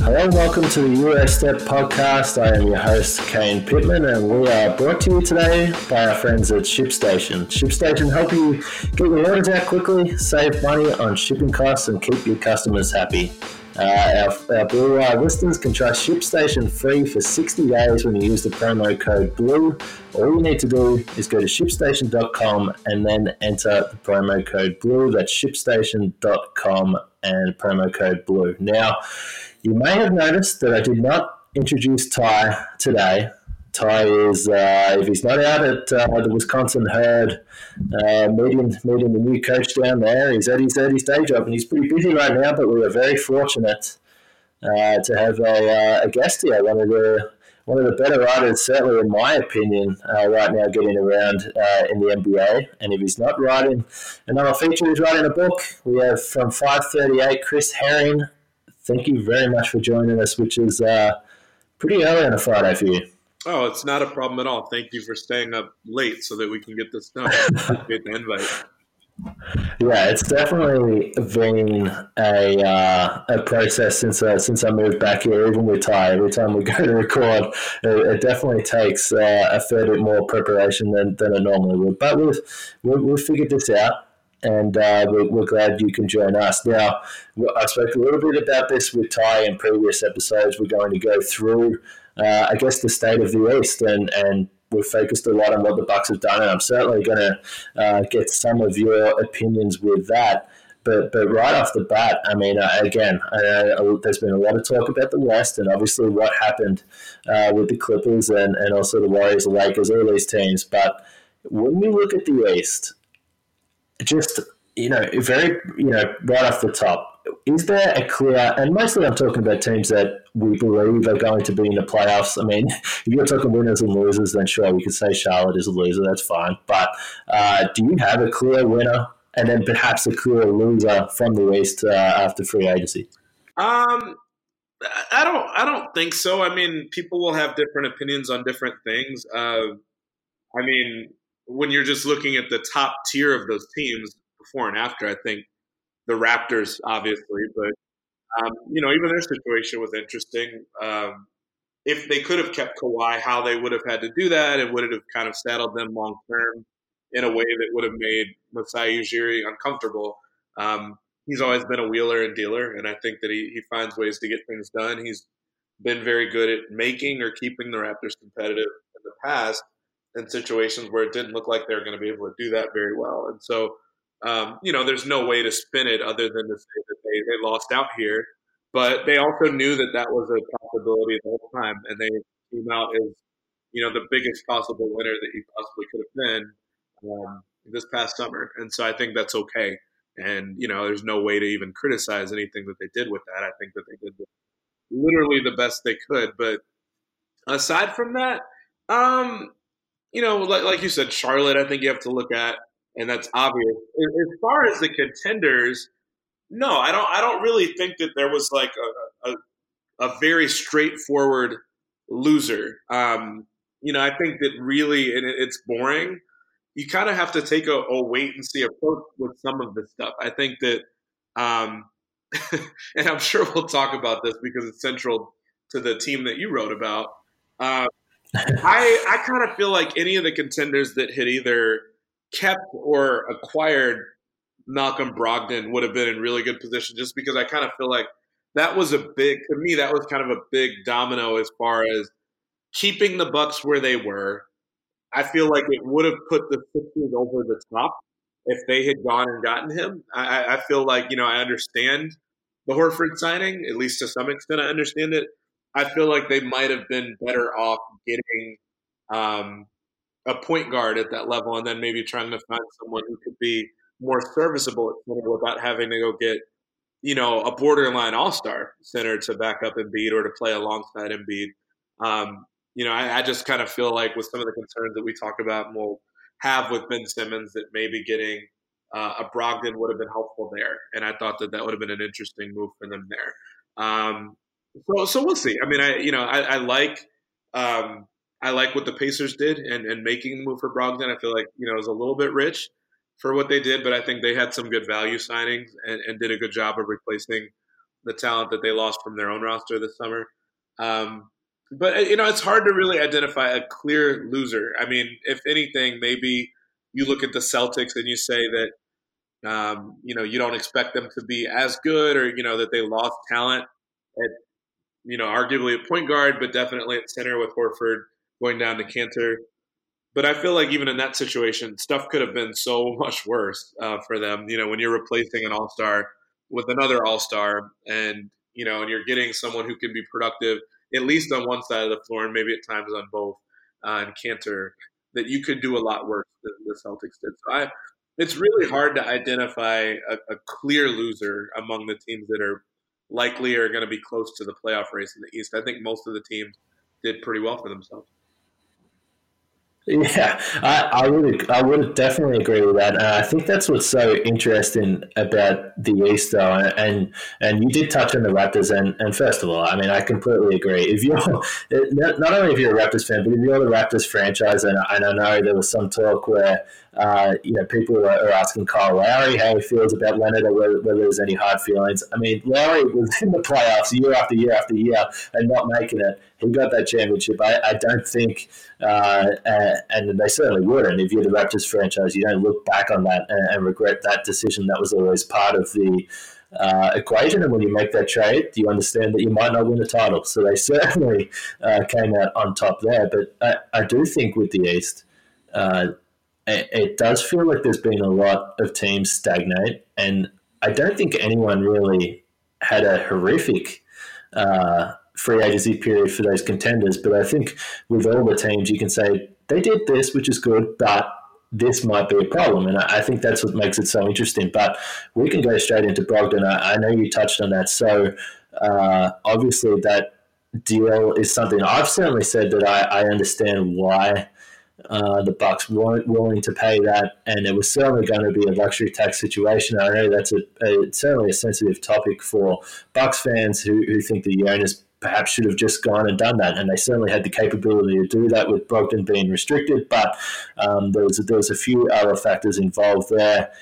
Hello and welcome to the US Step Podcast. I am your host, Kane Pittman, and we are brought to you today by our friends at ShipStation. ShipStation help you get your orders out quickly, save money on shipping costs, and keep your customers happy. Our Blue Wire listeners can try ShipStation free for 60 days when you use the promo code BLUE. All you need to do is go to ShipStation.com and then enter the promo code BLUE. That's ShipStation.com and promo code BLUE. Now, you may have noticed that I did not introduce Ty today. Ty is, if he's not out at the Wisconsin Herd, meeting the new coach down there. He's at his day job, and he's pretty busy right now, but we are very fortunate to have a guest here, one of the better riders, certainly in my opinion, right now getting around in the NBA. And if he's not riding another feature, he's writing a book. We have from FiveThirtyEight, Chris Herring. Thank you very much for joining us, which is pretty early on a Friday for you. Oh, it's not a problem at all. Thank you for staying up late so that we can get this done. Appreciate the invite. Yeah, it's definitely been a process since I moved back here. Even with Ty, every time we go to record, it definitely takes a fair bit more preparation than it normally would. But we've figured this out. And we're glad you can join us. Now, I spoke a little bit about this with Ty in previous episodes. We're going to go through, I guess, the state of the East, and we've focused a lot on what the Bucks have done, and I'm certainly going to get some of your opinions with that. But right off the bat, I mean, again, I know there's been a lot of talk about the West and obviously what happened with the Clippers and also the Warriors, the Lakers, all these teams. But when we look at the East, just, very, right off the top, is there a clear, and mostly I'm talking about teams that we believe are going to be in the playoffs. I mean, if you're talking winners and losers, then sure, we could say Charlotte is a loser. That's fine. But do you have a clear winner and then perhaps a clear loser from the East after free agency? I don't think so. I mean, people will have different opinions on different things. When you're just looking at the top tier of those teams before and after, I think the Raptors, obviously, but, even their situation was interesting. If they could have kept Kawhi, how they would have had to do that, and would it have kind of saddled them long-term in a way that would have made Masai Ujiri uncomfortable. He's always been a wheeler and dealer, and I think that he finds ways to get things done. He's been very good at making or keeping the Raptors competitive in the past, in situations where it didn't look like they were going to be able to do that very well. And so, there's no way to spin it other than to say that they lost out here. But they also knew that was a possibility the whole time, and they came out as you know, the biggest possible winner that he possibly could have been this past summer. And so I think that's okay. And, you know, there's no way to even criticize anything that they did with that. I think that they did literally the best they could. But aside from that, you know, like you said, Charlotte, I think you have to look at, and that's obvious. As far as the contenders, no, I don't really think that there was like a very straightforward loser. You know, I think that really, and it's boring, you kind of have to take a wait and see approach with some of this stuff. I think that, and I'm sure we'll talk about this because it's central to the team that you wrote about. I kind of feel like any of the contenders that had either kept or acquired Malcolm Brogdon would have been in really good position, just because I kind of feel like that was a big domino as far as keeping the Bucks where they were. I feel like it would have put the Sixers over the top if they had gone and gotten him. I feel like, you know, I understand the Horford signing, at least to some extent I understand it. I feel like they might have been better off getting a point guard at that level and then maybe trying to find someone who could be more serviceable at center without having to go get, you know, a borderline all-star center to back up Embiid or to play alongside Embiid. You know, I just kind of feel like with some of the concerns that we talk about and we'll have with Ben Simmons that maybe getting a Brogdon would have been helpful there. And I thought that would have been an interesting move for them there. So we'll see. I mean, I like what the Pacers did and making the move for Brogdon. I feel like, you know, it was a little bit rich for what they did, but I think they had some good value signings and did a good job of replacing the talent that they lost from their own roster this summer. But, you know, it's hard to really identify a clear loser. I mean, if anything, maybe you look at the Celtics and you say that, you know, you don't expect them to be as good or, you know, that they lost talent at, you know, arguably at point guard, but definitely at center with Horford going down to Kanter. But I feel like even in that situation, stuff could have been so much worse for them. You know, when you're replacing an all-star with another all-star and, you know, and you're getting someone who can be productive, at least on one side of the floor and maybe at times on both, and Kanter, that you could do a lot worse than the Celtics did. So it's really hard to identify a clear loser among the teams that are likely are going to be close to the playoff race in the East. I think most of the teams did pretty well for themselves. Yeah, I would definitely agree with that. I think that's what's so interesting about the East, though, and you did touch on the Raptors. And first of all, I mean, I completely agree. If you're not only if you're a Raptors fan, but if you're the Raptors franchise, and I know there was some talk where you know, people were asking Kyle Lowry how he feels about Leonard or whether there's any hard feelings. I mean, Lowry was in the playoffs year after year after year and not making it. He got that championship. I don't think, and they certainly wouldn't. If you're the Raptors franchise, you don't look back on that and regret that decision. That was always part of the equation. And when you make that trade, you understand that you might not win a title. So they certainly came out on top there. But I do think with the East, it does feel like there's been a lot of teams stagnate. And I don't think anyone really had a horrific free agency period for those contenders. But I think with all the teams, you can say they did this, which is good, but this might be a problem. And I think that's what makes it so interesting. But we can go straight into Brogdon. I know you touched on that. So obviously that deal is something I've certainly said that I understand why the Bucks weren't willing to pay that. And it was certainly going to be a luxury tax situation. I know that's certainly a sensitive topic for Bucks fans who think the Giannis perhaps should have just gone and done that. And they certainly had the capability to do that with Brogdon being restricted, but there was a few other factors involved there.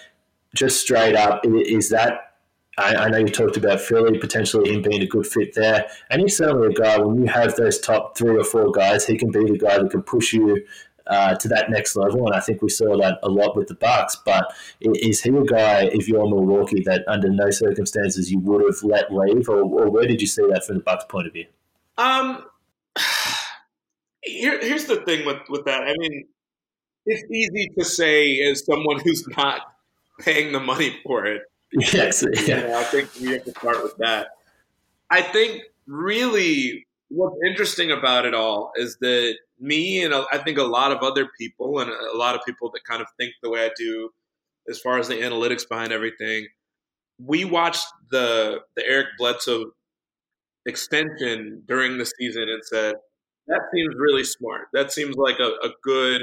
Just straight up, is that – I know you talked about Philly, potentially him being a good fit there. And he's certainly a guy, when you have those top three or four guys, he can be the guy that can push you to that next level. And I think we saw that a lot with the Bucks. But is he a guy, if you're Milwaukee, that under no circumstances you would have let leave? Or where did you see that from the Bucks' point of view? Here's the thing with that. I mean, it's easy to say as someone who's not paying the money for it. Yes. Yeah. You know, I think we have to start with that. I think really what's interesting about it all is that me and I think a lot of other people and a lot of people that kind of think the way I do as far as the analytics behind everything, we watched the Eric Bledsoe extension during the season and said, that seems really smart. That seems like a good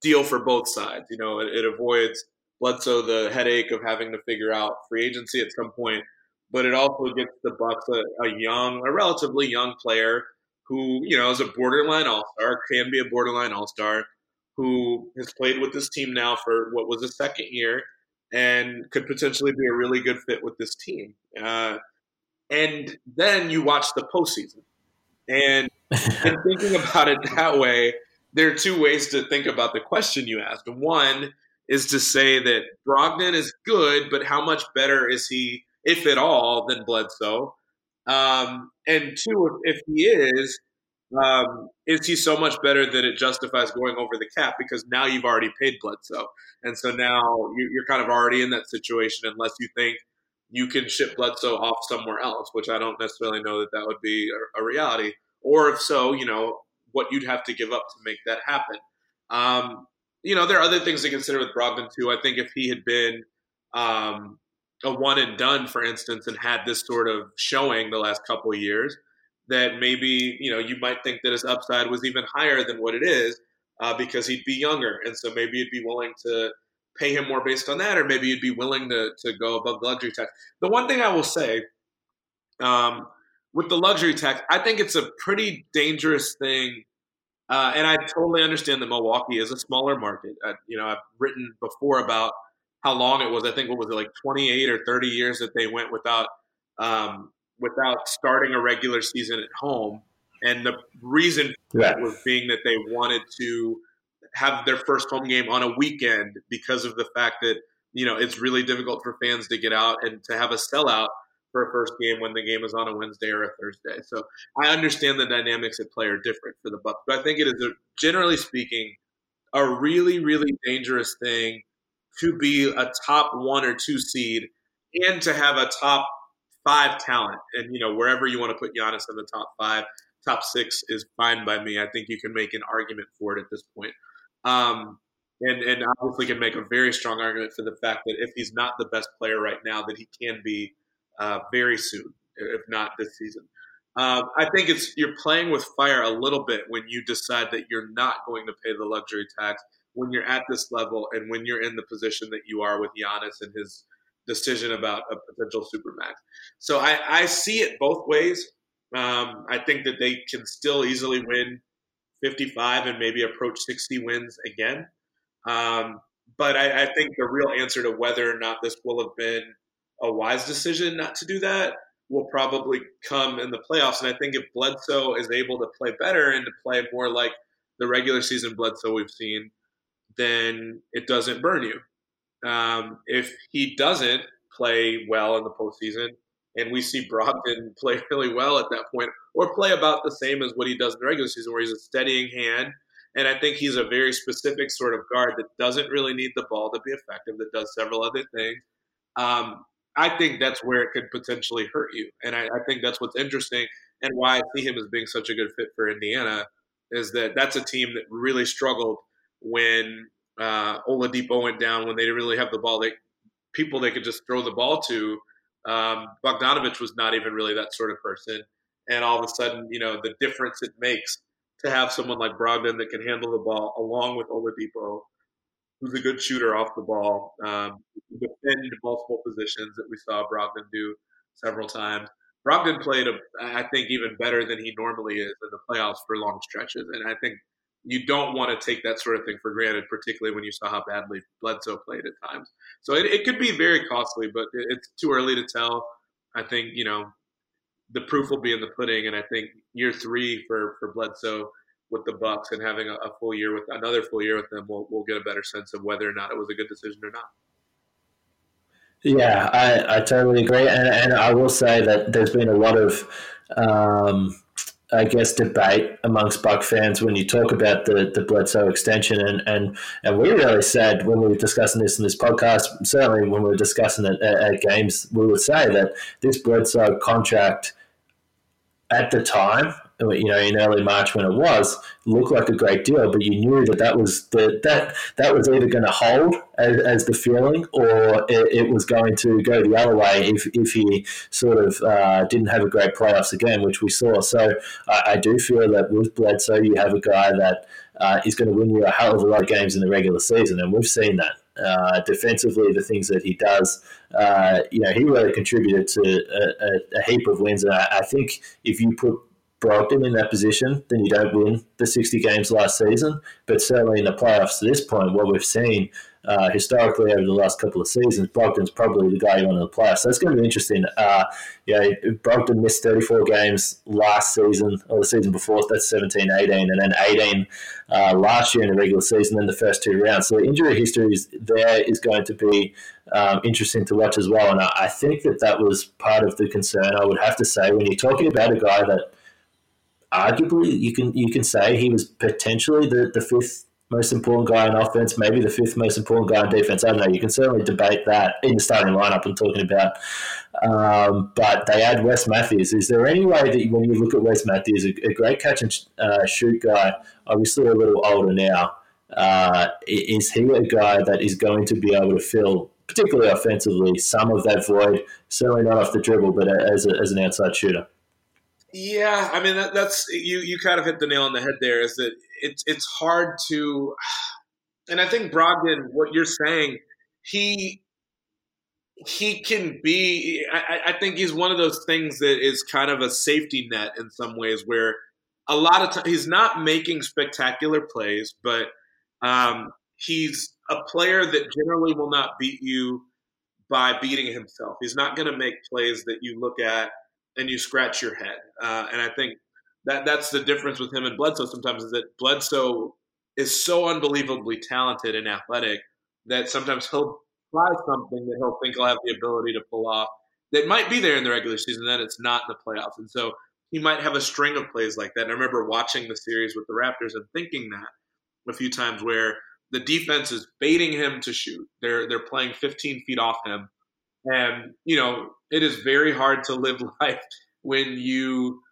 deal for both sides. You know, it avoids Bledsoe the headache of having to figure out free agency at some point, but it also gets the Bucks a relatively young player who, you know, is a borderline all-star, can be a borderline all-star, who has played with this team now for what was his second year and could potentially be a really good fit with this team. And then you watch the postseason. And thinking about it that way, there are two ways to think about the question you asked. One is to say that Brogdon is good, but how much better is he, if at all, than Bledsoe? And two, if he is he so much better that it justifies going over the cap? Because now you've already paid Bledsoe. And so now you're kind of already in that situation unless you think you can ship Bledsoe off somewhere else, which I don't necessarily know that that would be a reality. Or if so, you know, what you'd have to give up to make that happen. You know, there are other things to consider with Brogdon, too. I think if he had been a one and done, for instance, and had this sort of showing the last couple of years, that maybe, you know, you might think that his upside was even higher than what it is because he'd be younger. And so maybe you'd be willing to pay him more based on that, or maybe you'd be willing to go above the luxury tax. The one thing I will say with the luxury tax, I think it's a pretty dangerous thing. And I totally understand that Milwaukee is a smaller market. I've written before about how long it was. I think, what was it, like 28 or 30 years that they went without starting a regular season at home. And the reason for that was being that they wanted to have their first home game on a weekend because of the fact that, you know, it's really difficult for fans to get out and to have a sellout for a first game when the game is on a Wednesday or a Thursday. So I understand the dynamics at play are different for the Bucks, but I think it is, generally speaking, a really, really dangerous thing to be a top 1 or 2 seed and to have a top 5 talent. And, you know, wherever you want to put Giannis in the top 5, top 6 is fine by me. I think you can make an argument for it at this point. And obviously can make a very strong argument for the fact that if he's not the best player right now, that he can be very soon, if not this season. I think you're playing with fire a little bit when you decide that you're not going to pay the luxury tax when you're at this level and when you're in the position that you are with Giannis and his decision about a potential supermax. So I see it both ways. I think that they can still easily win 55 and maybe approach 60 wins again. But I think the real answer to whether or not this will have been a wise decision not to do that will probably come in the playoffs. And I think if Bledsoe is able to play better and to play more like the regular season Bledsoe we've seen, then it doesn't burn you. If he doesn't play well in the postseason and we see Brogdon play really well at that point or play about the same as what he does in the regular season where he's a steadying hand, and I think he's a very specific sort of guard that doesn't really need the ball to be effective, that does several other things, I think that's where it could potentially hurt you. And I think that's what's interesting and why I see him as being such a good fit for Indiana is that that's a team that really struggled when Oladipo went down, when they didn't really have the ball. People they could just throw the ball to. Bogdanović was not even really that sort of person. And all of a sudden, you know, the difference it makes to have someone like Brogdon that can handle the ball along with Oladipo, who's a good shooter off the ball, defend multiple positions that we saw Brogdon do several times. Brogdon played, I think, even better than he normally is in the playoffs for long stretches. And I think you don't want to take that sort of thing for granted, particularly when you saw how badly Bledsoe played at times. So it could be very costly, but it's too early to tell. I think, you know, the proof will be in the pudding, and I think year 3 for Bledsoe with the Bucks and having a full year with another full year with them, we'll get a better sense of whether or not it was a good decision or not. Yeah, I totally agree, and I will say that there's been a lot of, debate amongst Buck fans when you talk about the Bledsoe extension, and we really said when we were discussing this in this podcast, certainly when we were discussing it at games, we would say that this Bledsoe contract at the time, you know, in early March when it was, looked like a great deal, but you knew that that was either going to hold as the feeling, or it was going to go the other way if he sort of didn't have a great playoffs again, which we saw. So I do feel that with Bledsoe, you have a guy that is going to win you a hell of a lot of games in the regular season, and we've seen that. Defensively, the things that he does, you know, he really contributed to a heap of wins. And I think if you put Brogdon in that position, then you don't win the 60 games last season. But certainly in the playoffs to this point, what we've seen historically over the last couple of seasons, Brogdon's probably the guy you want in the playoffs. So it's going to be interesting. You know, Brogdon missed 34 games last season, or the season before, so that's 17-18, and then 18 last year in the regular season, then the first two rounds. So the injury history is going to be interesting to watch as well. And I think that was part of the concern, I would have to say, when you're talking about a guy that arguably you can say he was potentially the fifth most important guy on offense, maybe the fifth most important guy on defense. I don't know. You can certainly debate that in the starting lineup I'm talking about. But they add Wes Matthews. Is there any way that when you look at Wes Matthews, a great catch and shoot guy, obviously a little older now, is he a guy that is going to be able to fill, particularly offensively, some of that void, certainly not off the dribble, but as an outside shooter? Yeah, I mean that's you kind of hit the nail on the head there. Is that it's hard to, and I think Brogdon, what you're saying, he can be. I think he's one of those things that is kind of a safety net in some ways, where a lot of times he's not making spectacular plays, but he's a player that generally will not beat you by beating himself. He's not going to make plays that you look at and you scratch your head. And I think that's the difference with him and Bledsoe sometimes, is that Bledsoe is so unbelievably talented and athletic that sometimes he'll try something that he'll think he'll have the ability to pull off that might be there in the regular season, that it's not in the playoffs. And so he might have a string of plays like that. And I remember watching the series with the Raptors and thinking that a few times, where the defense is baiting him to shoot. They're playing 15 feet off him. And, you know, it is very hard to live life when you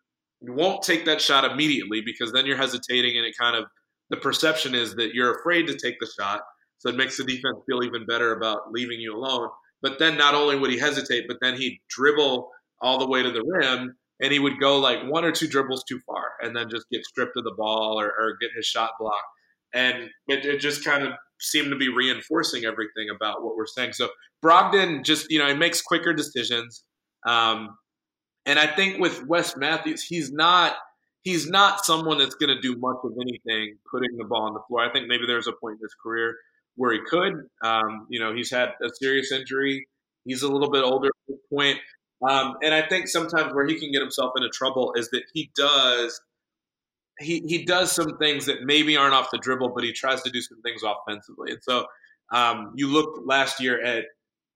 won't take that shot immediately, because then you're hesitating, and it kind of, the perception is that you're afraid to take the shot. So it makes the defense feel even better about leaving you alone. But then not only would he hesitate, but then he'd dribble all the way to the rim, and he would go like one or two dribbles too far and then just get stripped of the ball or get his shot blocked. And it just kind of seem to be reinforcing everything about what we're saying. So Brogdon just, you know, he makes quicker decisions. And I think with Wes Matthews, he's not someone that's going to do much of anything putting the ball on the floor. I think maybe there's a point in his career where he could. You know, he's had a serious injury. He's a little bit older at this point. And I think sometimes where he can get himself into trouble is that he does some things that maybe aren't off the dribble, but he tries to do some things offensively. And so you look last year at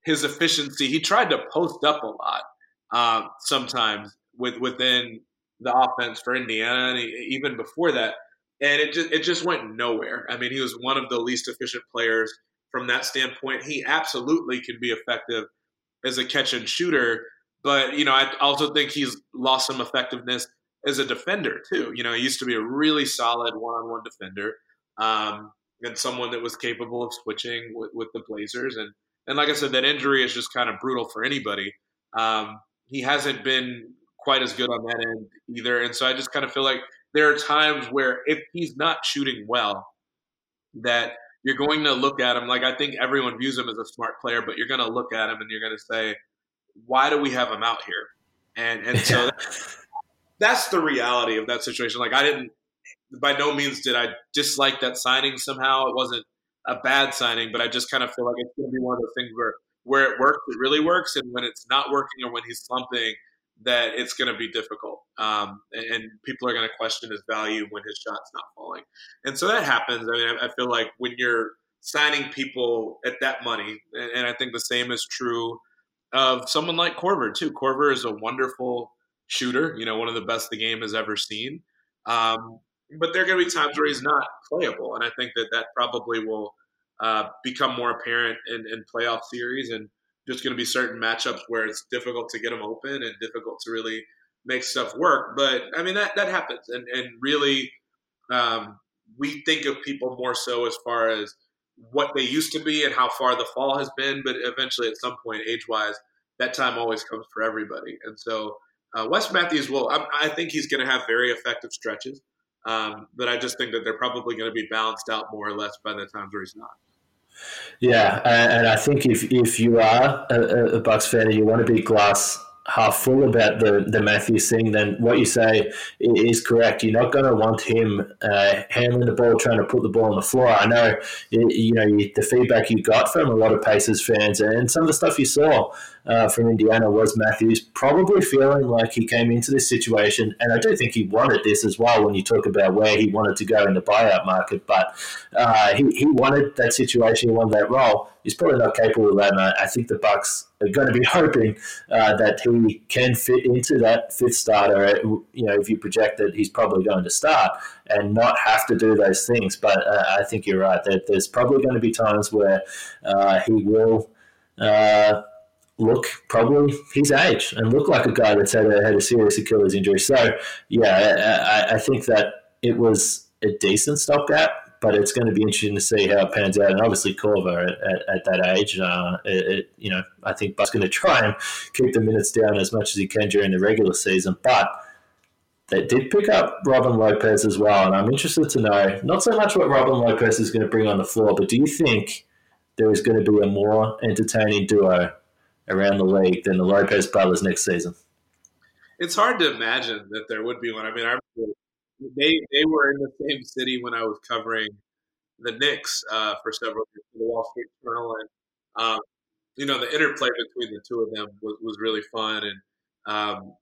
his efficiency. He tried to post up a lot sometimes within the offense for Indiana, and even before that. And it just went nowhere. I mean, he was one of the least efficient players from that standpoint. He absolutely can be effective as a catch and shooter, but, you know, I also think he's lost some effectiveness as a defender too. You know, he used to be a really solid one-on-one defender, and someone that was capable of switching with the Blazers. And like I said, that injury is just kind of brutal for anybody. He hasn't been quite as good on that end either. And so I just kind of feel like there are times where if he's not shooting well, that you're going to look at him. Like, I think everyone views him as a smart player, but you're going to look at him and you're going to say, why do we have him out here? And so that's the reality of that situation. Like, by no means did I dislike that signing somehow. It wasn't a bad signing, but I just kind of feel like it's going to be one of those things where it works, it really works. And when it's not working, or when he's slumping, that it's going to be difficult. And people are going to question his value when his shot's not falling. And so that happens. I mean, I feel like when you're signing people at that money, and I think the same is true of someone like Korver too. Korver is a wonderful shooter, you know, one of the best the game has ever seen. But there are going to be times where he's not playable. And I think that probably will become more apparent in playoff series, and just going to be certain matchups where it's difficult to get him open and difficult to really make stuff work. But I mean, that happens. And really, we think of people more so as far as what they used to be and how far the fall has been. But eventually at some point, age-wise, that time always comes for everybody. And so Wes Matthews will, I think he's going to have very effective stretches. But I just think that they're probably going to be balanced out more or less by the times where he's not. Yeah, and I think if you are a Bucks fan and you want to be glass half full about the Matthews thing, then what you say is correct. You're not going to want him handling the ball, trying to put the ball on the floor. I know, the feedback you got from a lot of Pacers fans and some of the stuff you saw from Indiana was Matthews probably feeling like he came into this situation, and I do think he wanted this as well when you talk about where he wanted to go in the buyout market, but he wanted that situation, he wanted that role. He's probably not capable of that, and I think the Bucks are going to be hoping that he can fit into that fifth starter, if you project that he's probably going to start and not have to do those things. But I think you're right, that there's probably going to be times where he will look probably his age and look like a guy that's had a serious Achilles injury. So, yeah, I think that it was a decent stopgap, but it's going to be interesting to see how it pans out. And obviously Korver at that age, I think Buck's going to try and keep the minutes down as much as he can during the regular season. But they did pick up Robin Lopez as well, and I'm interested to know, not so much what Robin Lopez is going to bring on the floor, but do you think there is going to be a more entertaining duo around the league than the Lopez brothers next season? It's hard to imagine that there would be one. I mean, I remember they were in the same city when I was covering the Knicks for several years for the Wall Street Journal, and the interplay between the two of them was really fun. And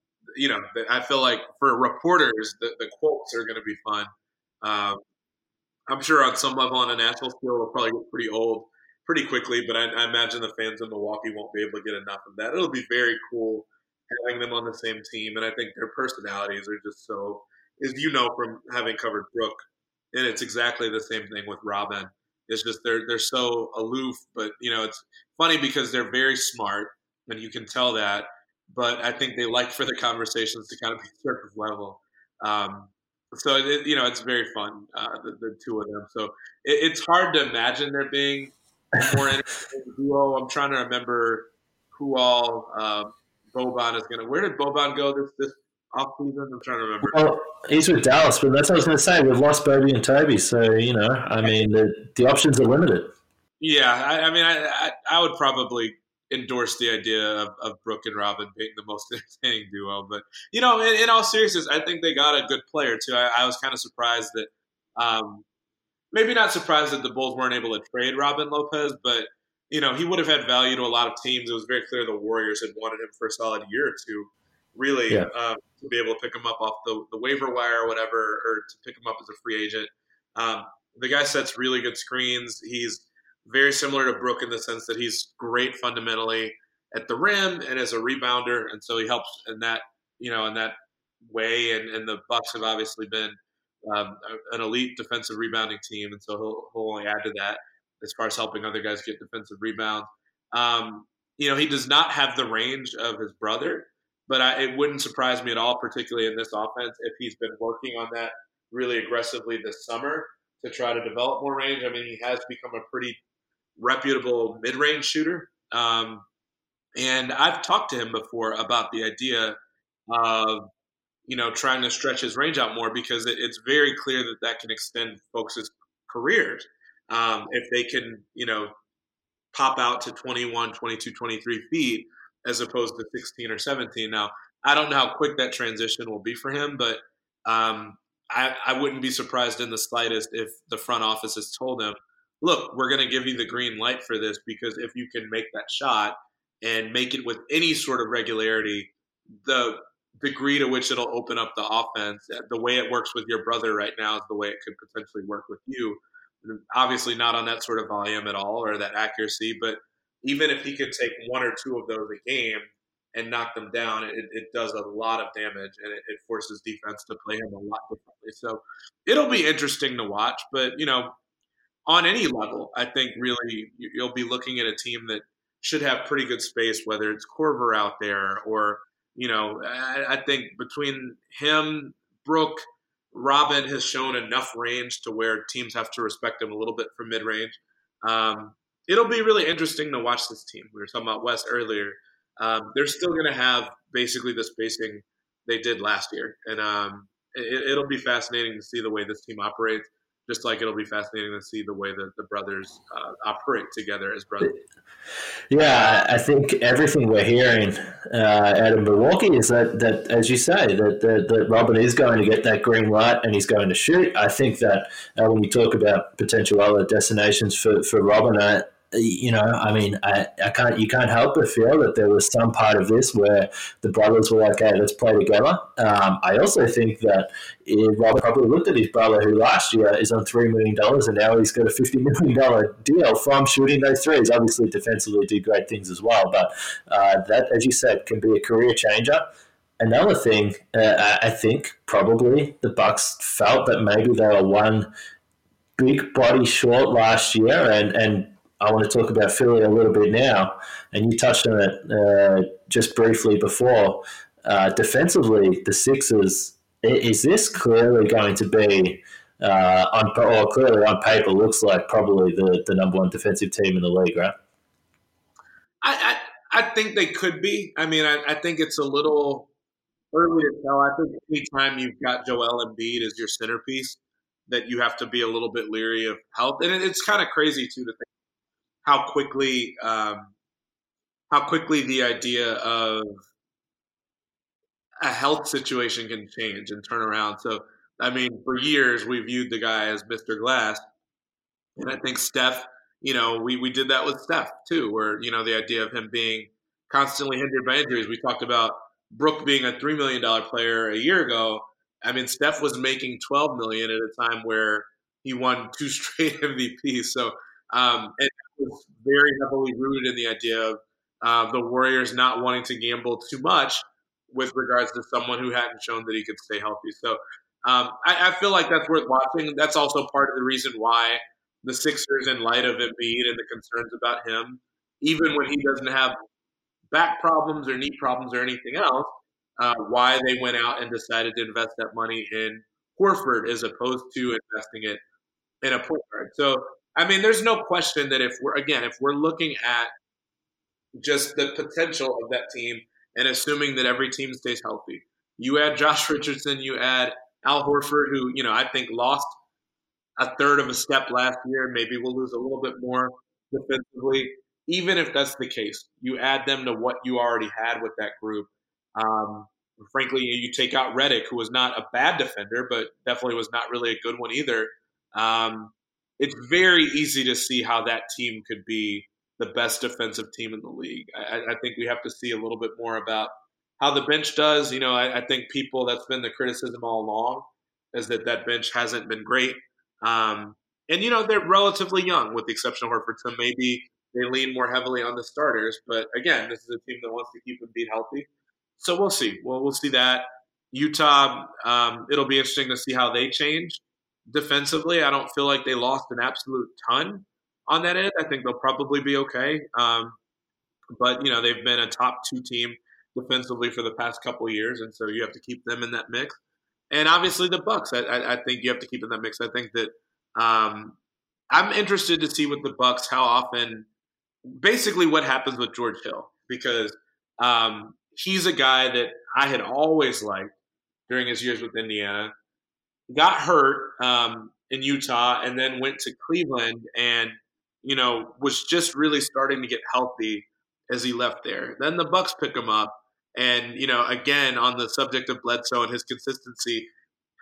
I feel like for reporters, the quotes are going to be fun. I'm sure on some level, on a national scale, it'll probably get pretty old pretty quickly, but I imagine the fans in Milwaukee won't be able to get enough of that. It'll be very cool having them on the same team, and I think their personalities are just so. As you know from having covered Brook, and it's exactly the same thing with Robin. It's just they're so aloof, but it's funny because they're very smart, and you can tell that. But I think they like for the conversations to kind of be surface level. So it's very fun, the two of them. So it's hard to imagine there being more interesting duo. I'm trying to remember who all Boban is going to. Where did Boban go this off season? I'm trying to remember. Well, he's with Dallas, but that's what I was going to say. We've lost Bobby and Toby, so the options are limited. Yeah, I would probably endorse the idea of Brook and Robin being the most entertaining duo. But in all seriousness, I think they got a good player too. I was kind of surprised that, maybe not surprised that the Bulls weren't able to trade Robin Lopez, but he would have had value to a lot of teams. It was very clear the Warriors had wanted him for a solid year or two. Really, yeah. To be able to pick him up off the waiver wire or whatever, or to pick him up as a free agent. The guy sets really good screens. He's very similar to Brook in the sense that he's great fundamentally at the rim and as a rebounder, and so he helps in that in that way. And the Bucks have obviously been an elite defensive rebounding team, and so he'll only add to that as far as helping other guys get defensive rebounds. He does not have the range of his brother. But it wouldn't surprise me at all, particularly in this offense, if he's been working on that really aggressively this summer to try to develop more range. I mean, he has become a pretty reputable mid-range shooter. And I've talked to him before about the idea of, trying to stretch his range out more because it's very clear that can extend folks' careers. If they can, pop out to 21, 22, 23 feet, as opposed to 16 or 17. Now, I don't know how quick that transition will be for him, but I wouldn't be surprised in the slightest if the front office has told him, look, we're going to give you the green light for this because if you can make that shot and make it with any sort of regularity, the degree to which it'll open up the offense, the way it works with your brother right now is the way it could potentially work with you. Obviously not on that sort of volume at all or that accuracy, but even if he could take one or two of those a game and knock them down, it does a lot of damage, and it forces defense to play him a lot differently. So it'll be interesting to watch. But, on any level, I think really you'll be looking at a team that should have pretty good space, whether it's Korver out there or you know, I think between him, Brook, Robin has shown enough range to where teams have to respect him a little bit for mid-range. It'll be really interesting to watch this team. We were talking about Wes earlier. They're still going to have basically the spacing they did last year. And it'll be fascinating to see the way this team operates, just like it'll be fascinating to see the way that the brothers operate together as brothers. Yeah, I think everything we're hearing out of Milwaukee is that as you say, that Robin is going to get that green light and he's going to shoot. I think that when we talk about potential other destinations for Robin, you can't help but feel that there was some part of this where the brothers were like, hey, let's play together. I also think that Robert probably looked at his brother, who last year is on $3 million, and now he's got a $50 million deal from shooting those threes. Obviously, defensively did great things as well, but that, as you said, can be a career changer. Another thing, I think probably the Bucks felt that maybe they were one big body short last year, and I want to talk about Philly a little bit now, and you touched on it just briefly before. Defensively, the Sixers, is this clearly going to be, clearly on paper, looks like probably the number one defensive team in the league, right? I think they could be. I mean, I think it's a little early to tell. I think anytime you've got Joel Embiid as your centerpiece, that you have to be a little bit leery of health. And it's kind of crazy, too, to think how quickly the idea of a health situation can change and turn around. So, I mean, for years we viewed the guy as Mr. Glass, and I think Steph, you know, we did that with Steph too, where, you know, the idea of him being constantly hindered by injuries. We talked about Brook being a $3 million player a year ago. I mean, Steph was making $12 million at a time where he won two straight MVPs. So, and was very heavily rooted in the idea of the Warriors not wanting to gamble too much with regards to someone who hadn't shown that he could stay healthy. So I feel like that's worth watching. That's also part of the reason why the Sixers, in light of Embiid and the concerns about him, even when he doesn't have back problems or knee problems or anything else, why they went out and decided to invest that money in Horford as opposed to investing it in a point guard. So, I mean, there's no question that if we're looking at just the potential of that team and assuming that every team stays healthy, you add Josh Richardson, you add Al Horford, who, you know, I think lost a third of a step last year, maybe will lose a little bit more defensively. Even if that's the case, you add them to what you already had with that group. Frankly, you take out Reddick, who was not a bad defender, but definitely was not really a good one either. It's very easy to see how that team could be the best defensive team in the league. I think we have to see a little bit more about how the bench does. You know, I think that's been the criticism all along, is that bench hasn't been great. And, you know, they're relatively young with the exception of Horford, so maybe they lean more heavily on the starters. But, again, this is a team that wants to keep Embiid healthy. So we'll see. Well, we'll see that. Utah, it'll be interesting to see how they change. Defensively, I don't feel like they lost an absolute ton on that end. I think they'll probably be okay. But, you know, they've been a top two team defensively for the past couple of years, and so you have to keep them in that mix. And obviously the Bucks, I think you have to keep in that mix. I think that I'm interested to see with the Bucks how often – basically what happens with George Hill, because he's a guy that I had always liked during his years with Indiana. Got hurt in Utah and then went to Cleveland and, you know, was just really starting to get healthy as he left there. Then the Bucks pick him up. And, you know, again, on the subject of Bledsoe and his consistency,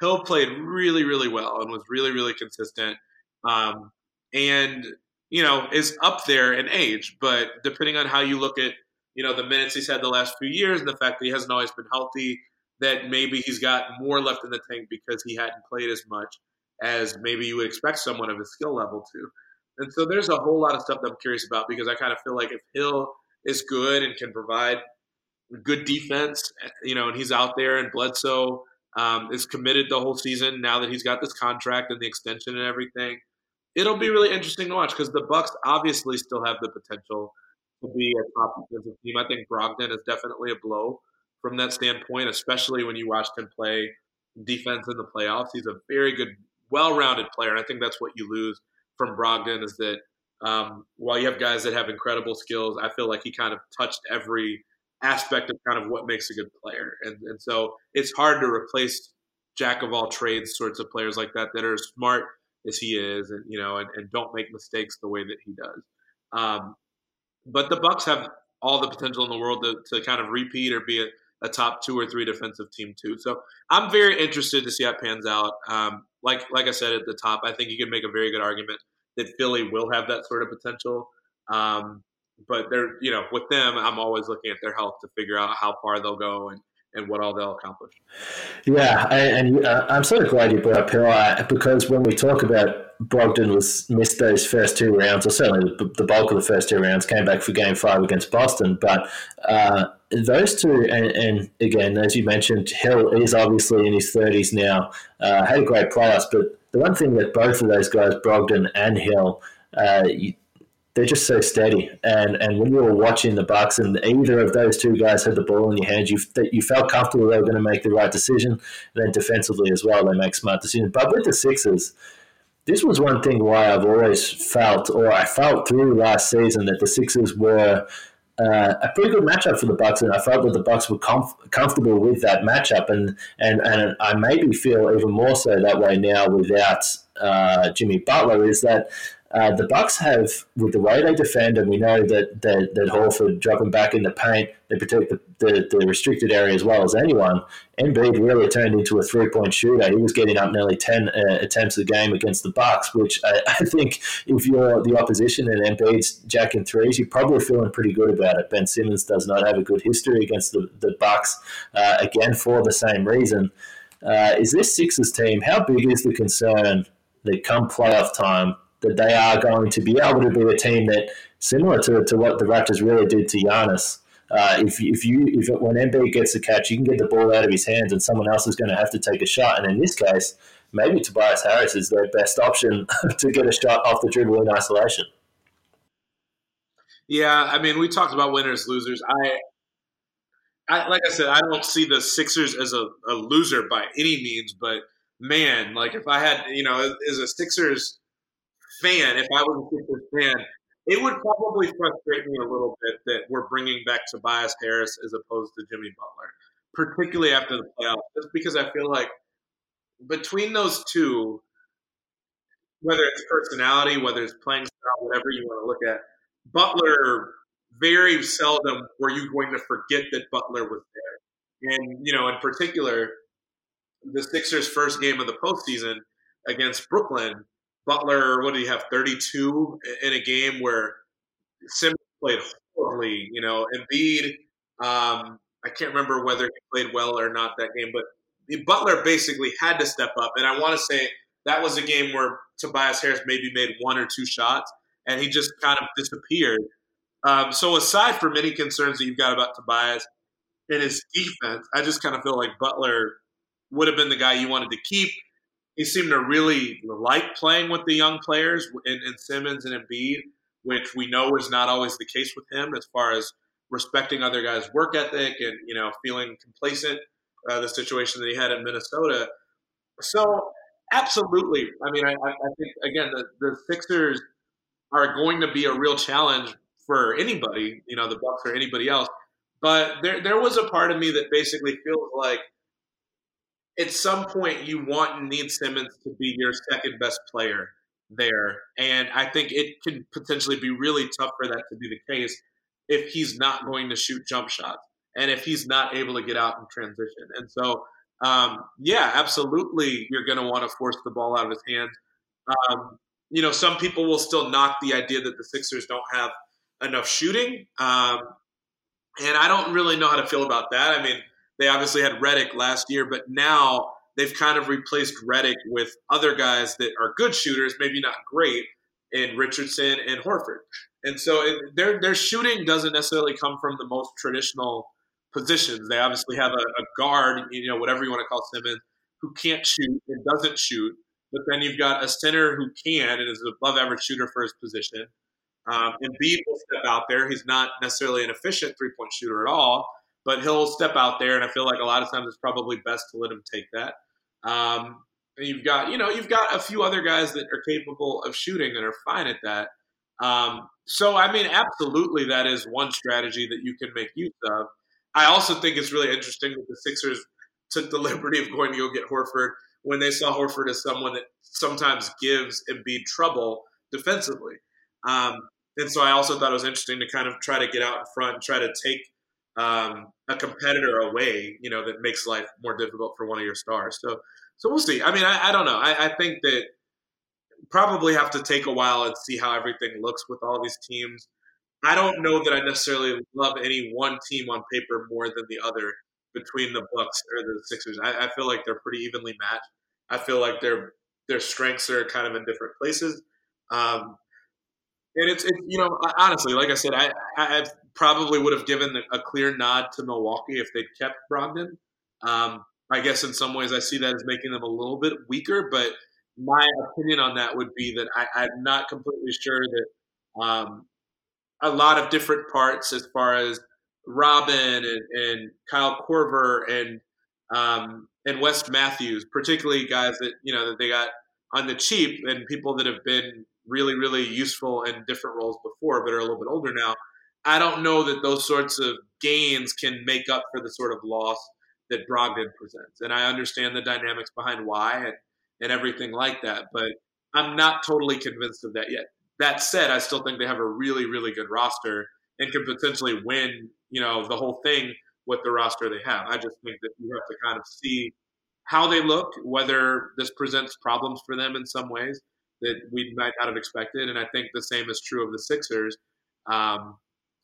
Hill played really, really well and was really, really consistent. And, you know, is up there in age. But depending on how you look at, you know, the minutes he's had the last few years and the fact that he hasn't always been healthy, that maybe he's got more left in the tank because he hadn't played as much as maybe you would expect someone of his skill level to. And so there's a whole lot of stuff that I'm curious about, because I kind of feel like if Hill is good and can provide good defense, you know, and he's out there, and Bledsoe is committed the whole season now that he's got this contract and the extension and everything, it'll be really interesting to watch, because the Bucks obviously still have the potential to be a top defensive team. I think Brogdon is definitely a blow from that standpoint, especially when you watched him play defense in the playoffs. He's a very good, well-rounded player, and I think that's what you lose from Brogdon is that while you have guys that have incredible skills, I feel like he kind of touched every aspect of kind of what makes a good player. And so it's hard to replace jack-of-all-trades sorts of players like that that are as smart as he is and, you know, and don't make mistakes the way that he does. But the Bucks have all the potential in the world to kind of repeat or be a top two or three defensive team too. So I'm very interested to see how it pans out. Like I said at the top, I think you can make a very good argument that Philly will have that sort of potential. But they're, you know, with them, I'm always looking at their health to figure out how far they'll go and what all they'll accomplish. Yeah, and I'm sort of glad you brought up Hill because when we talk about Brogdon was missed those first two rounds, or certainly the bulk of the first two rounds, came back for Game 5 against Boston. But those two, and again, as you mentioned, Hill is obviously in his 30s now, had a great playoffs, but the one thing that both of those guys, Brogdon and Hill, they're just so steady. And when you were watching the Bucks and either of those two guys had the ball in your hand, you felt comfortable they were going to make the right decision. And then defensively as well, they make smart decisions. But with the Sixers, this was one thing why I've always felt, or I felt through last season, that the Sixers were a pretty good matchup for the Bucks, and I felt that the Bucks were comfortable with that matchup, and I maybe feel even more so that way now without Jimmy Butler. Is that the Bucks have, with the way they defend, and we know that Horford dropping back in the paint, they protect the restricted area as well as anyone. Embiid really turned into a 3-point shooter. He was getting up nearly 10 attempts a game against the Bucks, which I think if you're the opposition and Embiid's jacking threes, you're probably feeling pretty good about it. Ben Simmons does not have a good history against the Bucks, again, for the same reason. Is this Sixers team, how big is the concern that come playoff time that they are going to be able to be a team that, similar to what the Raptors really did to Giannis, when Embiid gets the catch, you can get the ball out of his hands and someone else is going to have to take a shot. And in this case, maybe Tobias Harris is their best option to get a shot off the dribble in isolation. Yeah, I mean, we talked about winners, losers. I like I said, I don't see the Sixers as a loser by any means, but man, like if I had, you know, as a Sixers fan, if I was a Sixers fan, it would probably frustrate me a little bit that we're bringing back Tobias Harris as opposed to Jimmy Butler, particularly after the playoffs, just because I feel like between those two, whether it's personality, whether it's playing style, whatever you want to look at, Butler, very seldom were you going to forget that Butler was there. And, you know, in particular, the Sixers' first game of the postseason against Brooklyn, Butler, what did he have, 32 in a game where Simmons played horribly, you know. Embiid, I can't remember whether he played well or not that game, but Butler basically had to step up. And I want to say that was a game where Tobias Harris maybe made one or two shots, and he just kind of disappeared. So aside from any concerns that you've got about Tobias and his defense, I just kind of feel like Butler would have been the guy you wanted to keep. He seemed to really like playing with the young players and Simmons and Embiid, which we know is not always the case with him as far as respecting other guys' work ethic and, you know, feeling complacent, the situation that he had in Minnesota. So absolutely. I mean, I think, again, the Sixers are going to be a real challenge for anybody, you know, the Bucks or anybody else. But there was a part of me that basically feels like at some point you want and need Simmons to be your second best player there. And I think it can potentially be really tough for that to be the case if he's not going to shoot jump shots and if he's not able to get out in transition. And so, yeah, absolutely you're going to want to force the ball out of his hands. You know, some people will still knock the idea that the Sixers don't have enough shooting. And I don't really know how to feel about that. I mean, they obviously had Redick last year, but now they've kind of replaced Redick with other guys that are good shooters, maybe not great, in Richardson and Horford. And so their shooting doesn't necessarily come from the most traditional positions. They obviously have a guard, you know, whatever you want to call Simmons, who can't shoot and doesn't shoot. But then you've got a center who can and is an above-average shooter for his position. Embiid will step out there. He's not necessarily an efficient three-point shooter at all, but he'll step out there, and I feel like a lot of times it's probably best to let him take that. And you've got a few other guys that are capable of shooting and are fine at that. So, I mean, absolutely that is one strategy that you can make use of. I also think it's really interesting that the Sixers took the liberty of going to go get Horford when they saw Horford as someone that sometimes gives Embiid trouble defensively. And so I also thought it was interesting to kind of try to get out in front and try to take a competitor away, you know, that makes life more difficult for one of your stars. So we'll see. I mean, I don't know. I think that probably have to take a while and see how everything looks with all these teams. I don't know that I necessarily love any one team on paper more than the other between the Bucks or the Sixers. I feel like they're pretty evenly matched. I feel like their strengths are kind of in different places. And it's you know, honestly, like I said, I probably would have given a clear nod to Milwaukee if they'd kept Brogdon. I guess in some ways I see that as making them a little bit weaker, but my opinion on that would be that I'm not completely sure that a lot of different parts as far as Robin and Kyle Korver and Wes Matthews, particularly guys that, you know, that they got on the cheap and people that have been really, really useful in different roles before but are a little bit older now. I don't know that those sorts of gains can make up for the sort of loss that Brogdon presents. And I understand the dynamics behind why and everything like that, but I'm not totally convinced of that yet. That said, I still think they have a really, really good roster and can potentially win, you know, the whole thing with the roster they have. I just think that you have to kind of see how they look, whether this presents problems for them in some ways that we might not have expected. And I think the same is true of the Sixers. And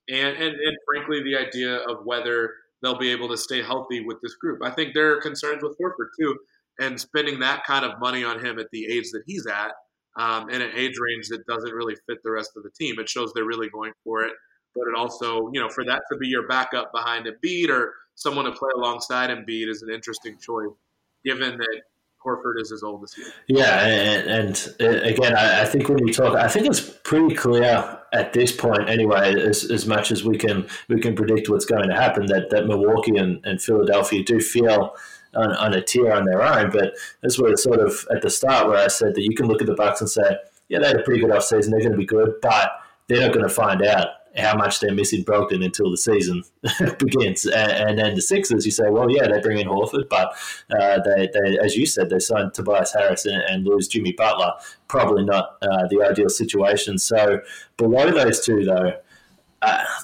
frankly, the idea of whether they'll be able to stay healthy with this group. I think there are concerns with Horford too, and spending that kind of money on him at the age that he's at, in an age range that doesn't really fit the rest of the team. It shows they're really going for it, but it also, you know, for that to be your backup behind Embiid or someone to play alongside Embiid is an interesting choice, given that Horford is as old as he is. Yeah, and again, I think when you talk, I think it's pretty clear at this point anyway, as much as we can predict what's going to happen, that Milwaukee and Philadelphia do feel on a tier on their own. But that's where it's sort of at the start where I said that you can look at the Bucks and say, yeah, they had a pretty good offseason, they're going to be good, but they're not going to find out how much they're missing Brogdon until the season begins. And then the Sixers, you say, well, yeah, they bring in Horford, but they, as you said, they signed Tobias Harris and lose Jimmy Butler. Probably not the ideal situation. So below those two, though,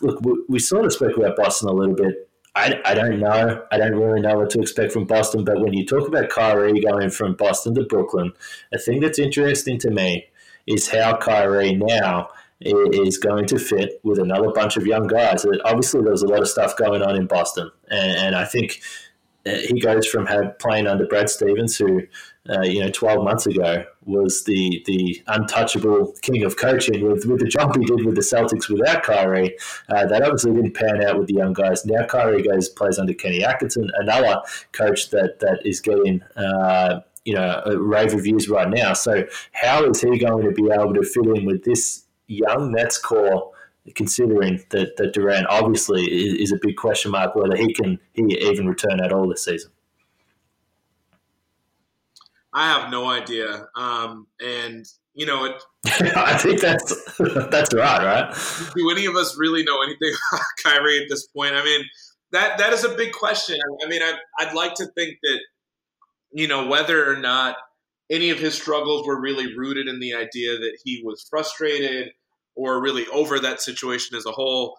look, we sort of spoke about Boston a little bit. I don't know. I don't really know what to expect from Boston, but when you talk about Kyrie going from Boston to Brooklyn, a thing that's interesting to me is how Kyrie now is going to fit with another bunch of young guys. Obviously, there was a lot of stuff going on in Boston, and I think he goes from playing under Brad Stevens, who 12 months ago was the untouchable king of coaching with the job he did with the Celtics without Kyrie. That obviously didn't pan out with the young guys. Now Kyrie plays under Kenny Atkinson, another coach that is getting rave reviews right now. So how is he going to be able to fit in with this young Nets core, considering that Durant obviously is a big question mark whether he even return at all this season? I have no idea, and you know it. I think that's right. Do any of us really know anything about Kyrie at this point? I mean, that is a big question. I mean, I'd like to think that whether or not any of his struggles were really rooted in the idea that he was frustrated or really over that situation as a whole.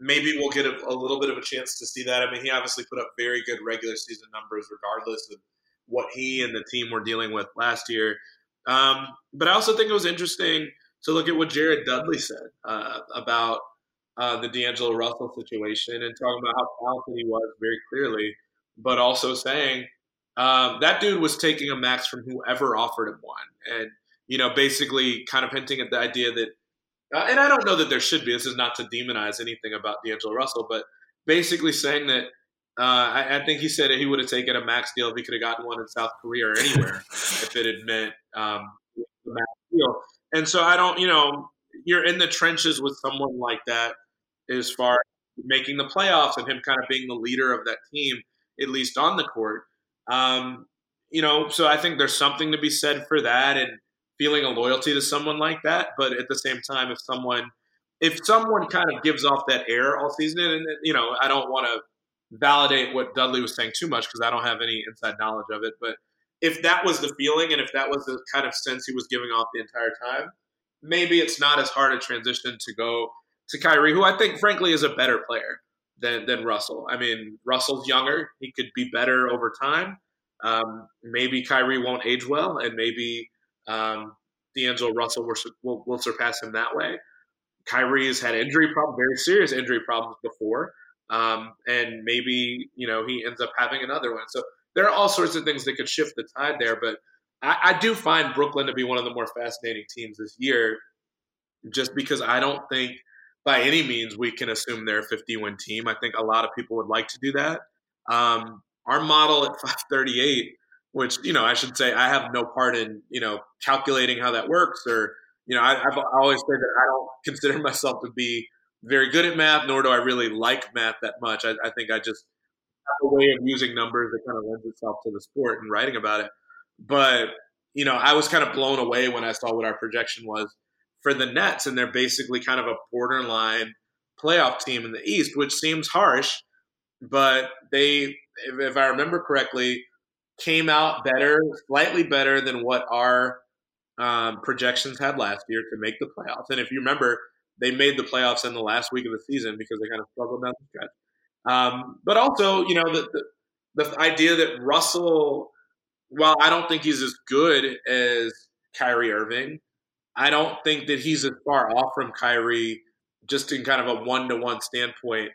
Maybe we'll get a little bit of a chance to see that. I mean, he obviously put up very good regular season numbers regardless of what he and the team were dealing with last year. But I also think it was interesting to look at what Jared Dudley said about the D'Angelo Russell situation and talking about how talented he was very clearly, but also saying, that dude was taking a max from whoever offered him one. And, basically kind of hinting at the idea that – and I don't know that there should be. This is not to demonize anything about D'Angelo Russell, but basically saying that I think he said that he would have taken a max deal if he could have gotten one in South Korea or anywhere if it had meant the max deal. And so I don't – you're in the trenches with someone like that as far as making the playoffs and him kind of being the leader of that team, at least on the court. So I think there's something to be said for that and feeling a loyalty to someone like that. But at the same time, if someone kind of gives off that air all season, and, I don't want to validate what Dudley was saying too much because I don't have any inside knowledge of it. But if that was the feeling and if that was the kind of sense he was giving off the entire time, maybe it's not as hard a transition to go to Kyrie, who I think, frankly, is a better player than Russell. I mean, Russell's younger. He could be better over time. Maybe Kyrie won't age well, and maybe D'Angelo Russell will surpass him that way. Kyrie has had injury problems, very serious injury problems before, and maybe he ends up having another one. So there are all sorts of things that could shift the tide there, but I do find Brooklyn to be one of the more fascinating teams this year, just because I don't think by any means we can assume they're a 50-win team. I think a lot of people would like to do that. Our model at 538, which, I should say I have no part in, calculating how that works, or, I always say that I don't consider myself to be very good at math, nor do I really like math that much. I think I just have a way of using numbers that kind of lends itself to the sport and writing about it. But, I was kind of blown away when I saw what our projection was for the Nets, and they're basically kind of a borderline playoff team in the East, which seems harsh, but they, if I remember correctly, came out better, slightly better than what our projections had last year to make the playoffs. And if you remember, they made the playoffs in the last week of the season because they kind of struggled down the stretch. But also, the idea that Russell, while I don't think he's as good as Kyrie Irving, I don't think that he's as far off from Kyrie just in kind of a one-to-one standpoint,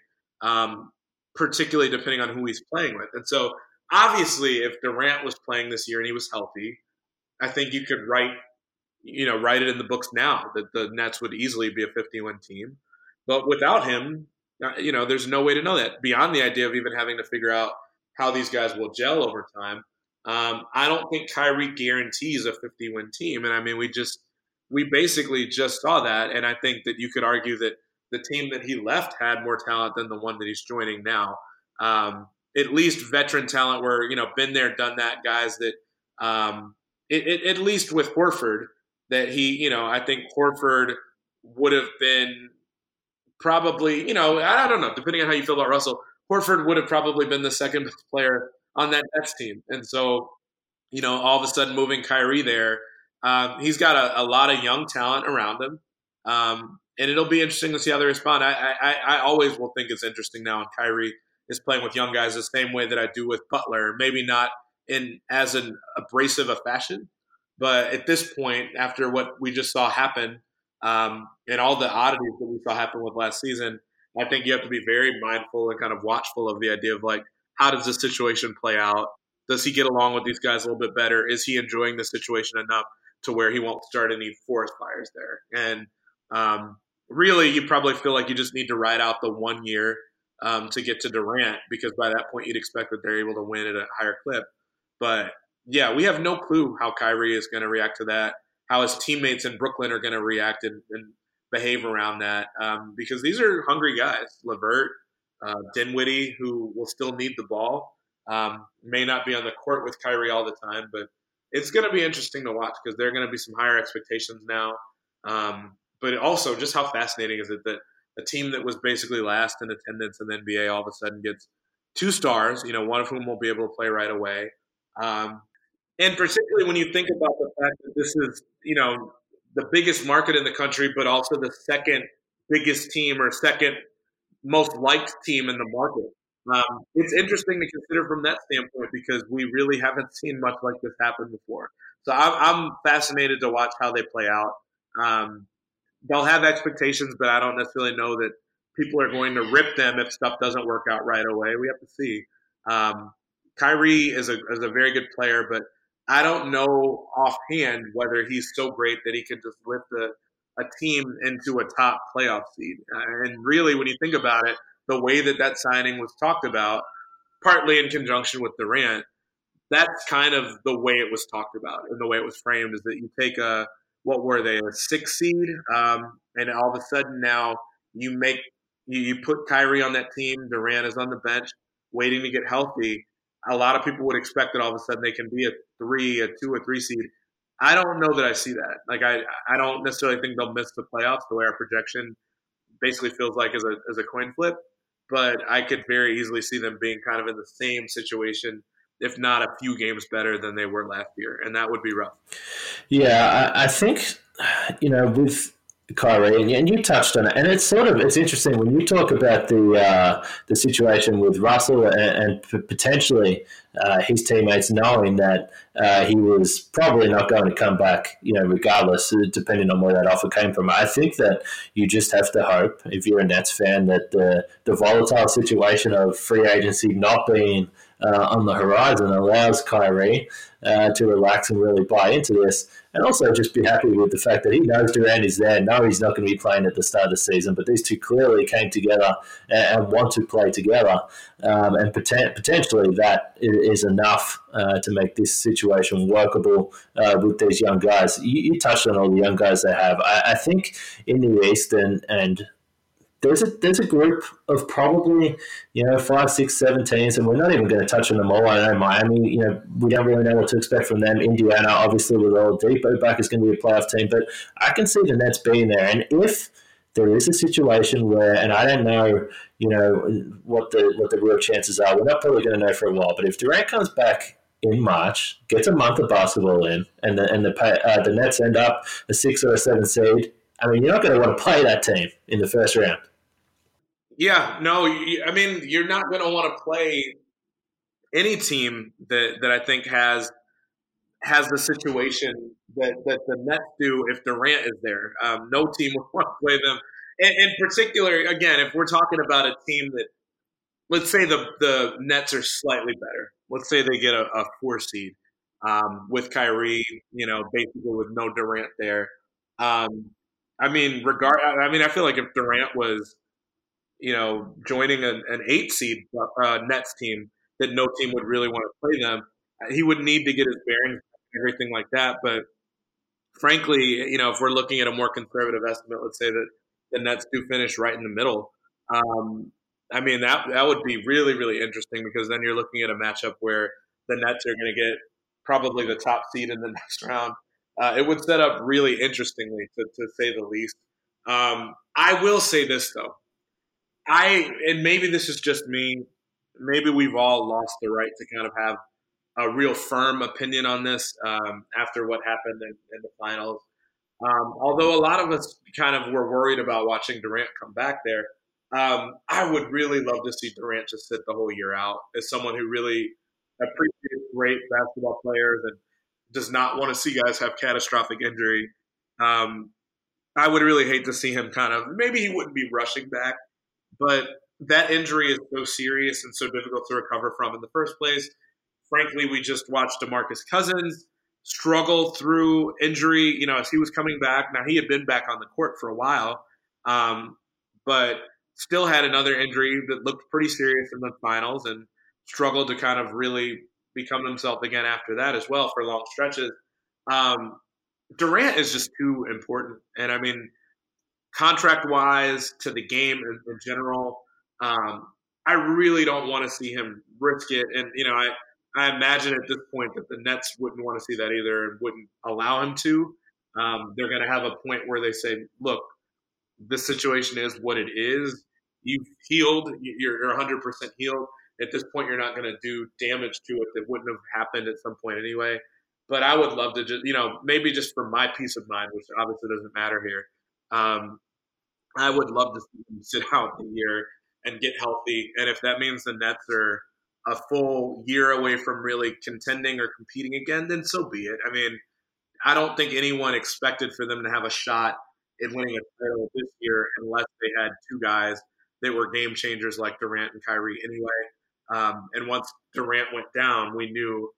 particularly depending on who he's playing with. And so obviously if Durant was playing this year and he was healthy, I think you could write it in the books now that the Nets would easily be a 50-win team. But without him, there's no way to know that beyond the idea of even having to figure out how these guys will gel over time. I don't think Kyrie guarantees a 50-win team. And I mean, we basically just saw that. And I think that you could argue that the team that he left had more talent than the one that he's joining now. At least veteran talent where, been there, done that, guys that at least with Horford that he, I think Horford would have been probably, I don't know, depending on how you feel about Russell, Horford would have probably been the second best player on that Nets team. And so, all of a sudden moving Kyrie there, he's got a lot of young talent around him. And it'll be interesting to see how they respond. I always will think it's interesting now, and Kyrie is playing with young guys the same way that I do with Butler, maybe not in as an abrasive a fashion. But at this point, after what we just saw happen and all the oddities that we saw happen with last season, I think you have to be very mindful and kind of watchful of the idea of, like, how does the situation play out? Does he get along with these guys a little bit better? Is he enjoying the situation enough to where he won't start any forest fires there? And really, you probably feel like you just need to ride out the 1 year to get to Durant, because by that point you'd expect that they're able to win at a higher clip. But yeah, we have no clue how Kyrie is going to react to that, how his teammates in Brooklyn are going to react and behave around that, because these are hungry guys. LeVert, Dinwiddie, who will still need the ball, may not be on the court with Kyrie all the time, but it's going to be interesting to watch because there are going to be some higher expectations now. But also, just how fascinating is it that a team that was basically last in attendance in the NBA all of a sudden gets two stars, one of whom will be able to play right away. And particularly when you think about the fact that this is, the biggest market in the country, but also the second biggest team or second most liked team in the market. It's interesting to consider from that standpoint because we really haven't seen much like this happen before. So I'm fascinated to watch how they play out. They'll have expectations, but I don't necessarily know that people are going to rip them if stuff doesn't work out right away. We have to see. Kyrie is a very good player, but I don't know offhand whether he's so great that he can just lift a team into a top playoff seed. And really, when you think about it, the way that signing was talked about, partly in conjunction with Durant, that's kind of the way it was talked about and the way it was framed, is that you take a 6 seed, and all of a sudden now you make You put Kyrie on that team, Durant is on the bench waiting to get healthy. A lot of people would expect that all of a sudden they can be a 2 or 3 seed. I don't know that I see that. Like, I don't necessarily think they'll miss the playoffs the way our projection basically feels like as a coin flip. But I could very easily see them being kind of in the same situation, if not a few games better than they were last year. And that would be rough. Yeah, I think, with Kyrie, and you touched on it, and it's interesting when you talk about the situation with Russell and potentially his teammates knowing that he was probably not going to come back, regardless, depending on where that offer came from. I think that you just have to hope, if you're a Nets fan, that the volatile situation of free agency not being on the horizon allows Kyrie to relax and really buy into this, and also just be happy with the fact that he knows Durant is there. No, he's not going to be playing at the start of the season, but these two clearly came together and want to play together, and potentially that is enough to make this situation workable with these young guys. You touched on all the young guys they have. I think in the East and There's a group of probably 5, 6, 7 teams, and we're not even going to touch on them all. I know Miami, we don't really know what to expect from them. Indiana, obviously, with Oladipo back, is going to be a playoff team, but I can see the Nets being there. And if there is a situation where, and I don't know, what the real chances are. We're not probably going to know for a while. But if Durant comes back in March, gets a month of basketball in, and the Nets end up a 6 or a 7 seed, you're not going to want to play that team in the first round. Yeah, no, you're not going to want to play any team that I think has the situation that the Nets do if Durant is there. No team would want to play them. In particular, again, if we're talking about a team that, let's say the Nets are slightly better. Let's say they get a 4 seed with Kyrie, basically with no Durant there. I feel like if Durant was, joining an 8 seed Nets team, that no team would really want to play them. He would need to get his bearings and everything like that. But frankly, if we're looking at a more conservative estimate, let's say that the Nets do finish right in the middle. That would be really, really interesting, because then you're looking at a matchup where the Nets are going to get probably the top seed in the next round. It would set up really interestingly, to say the least. I will say this, though. And maybe this is just me. Maybe we've all lost the right to kind of have a real firm opinion on this after what happened in the finals. Although a lot of us kind of were worried about watching Durant come back there, I would really love to see Durant just sit the whole year out, as someone who really appreciates great basketball players and does not want to see guys have catastrophic injury. I would really hate to see him kind of – maybe he wouldn't be rushing back, but that injury is so serious and so difficult to recover from in the first place. Frankly, we just watched DeMarcus Cousins struggle through injury, as he was coming back. Now, he had been back on the court for a while, but still had another injury that looked pretty serious in the finals and struggled to kind of really – become himself again after that as well for long stretches. Durant is just too important. And contract-wise to the game in general, I really don't want to see him risk it. And, I imagine at this point that the Nets wouldn't want to see that either and wouldn't allow him to. They're going to have a point where they say, look, this situation is what it is. You've healed. You're 100% healed. At this point, you're not going to do damage to it that wouldn't have happened at some point anyway. But I would love to just, maybe just for my peace of mind, which obviously doesn't matter here, I would love to see him sit out the year and get healthy. And if that means the Nets are a full year away from really contending or competing again, then so be it. I don't think anyone expected for them to have a shot at winning a title this year unless they had two guys that were game changers like Durant and Kyrie anyway. And once Durant went down, we knew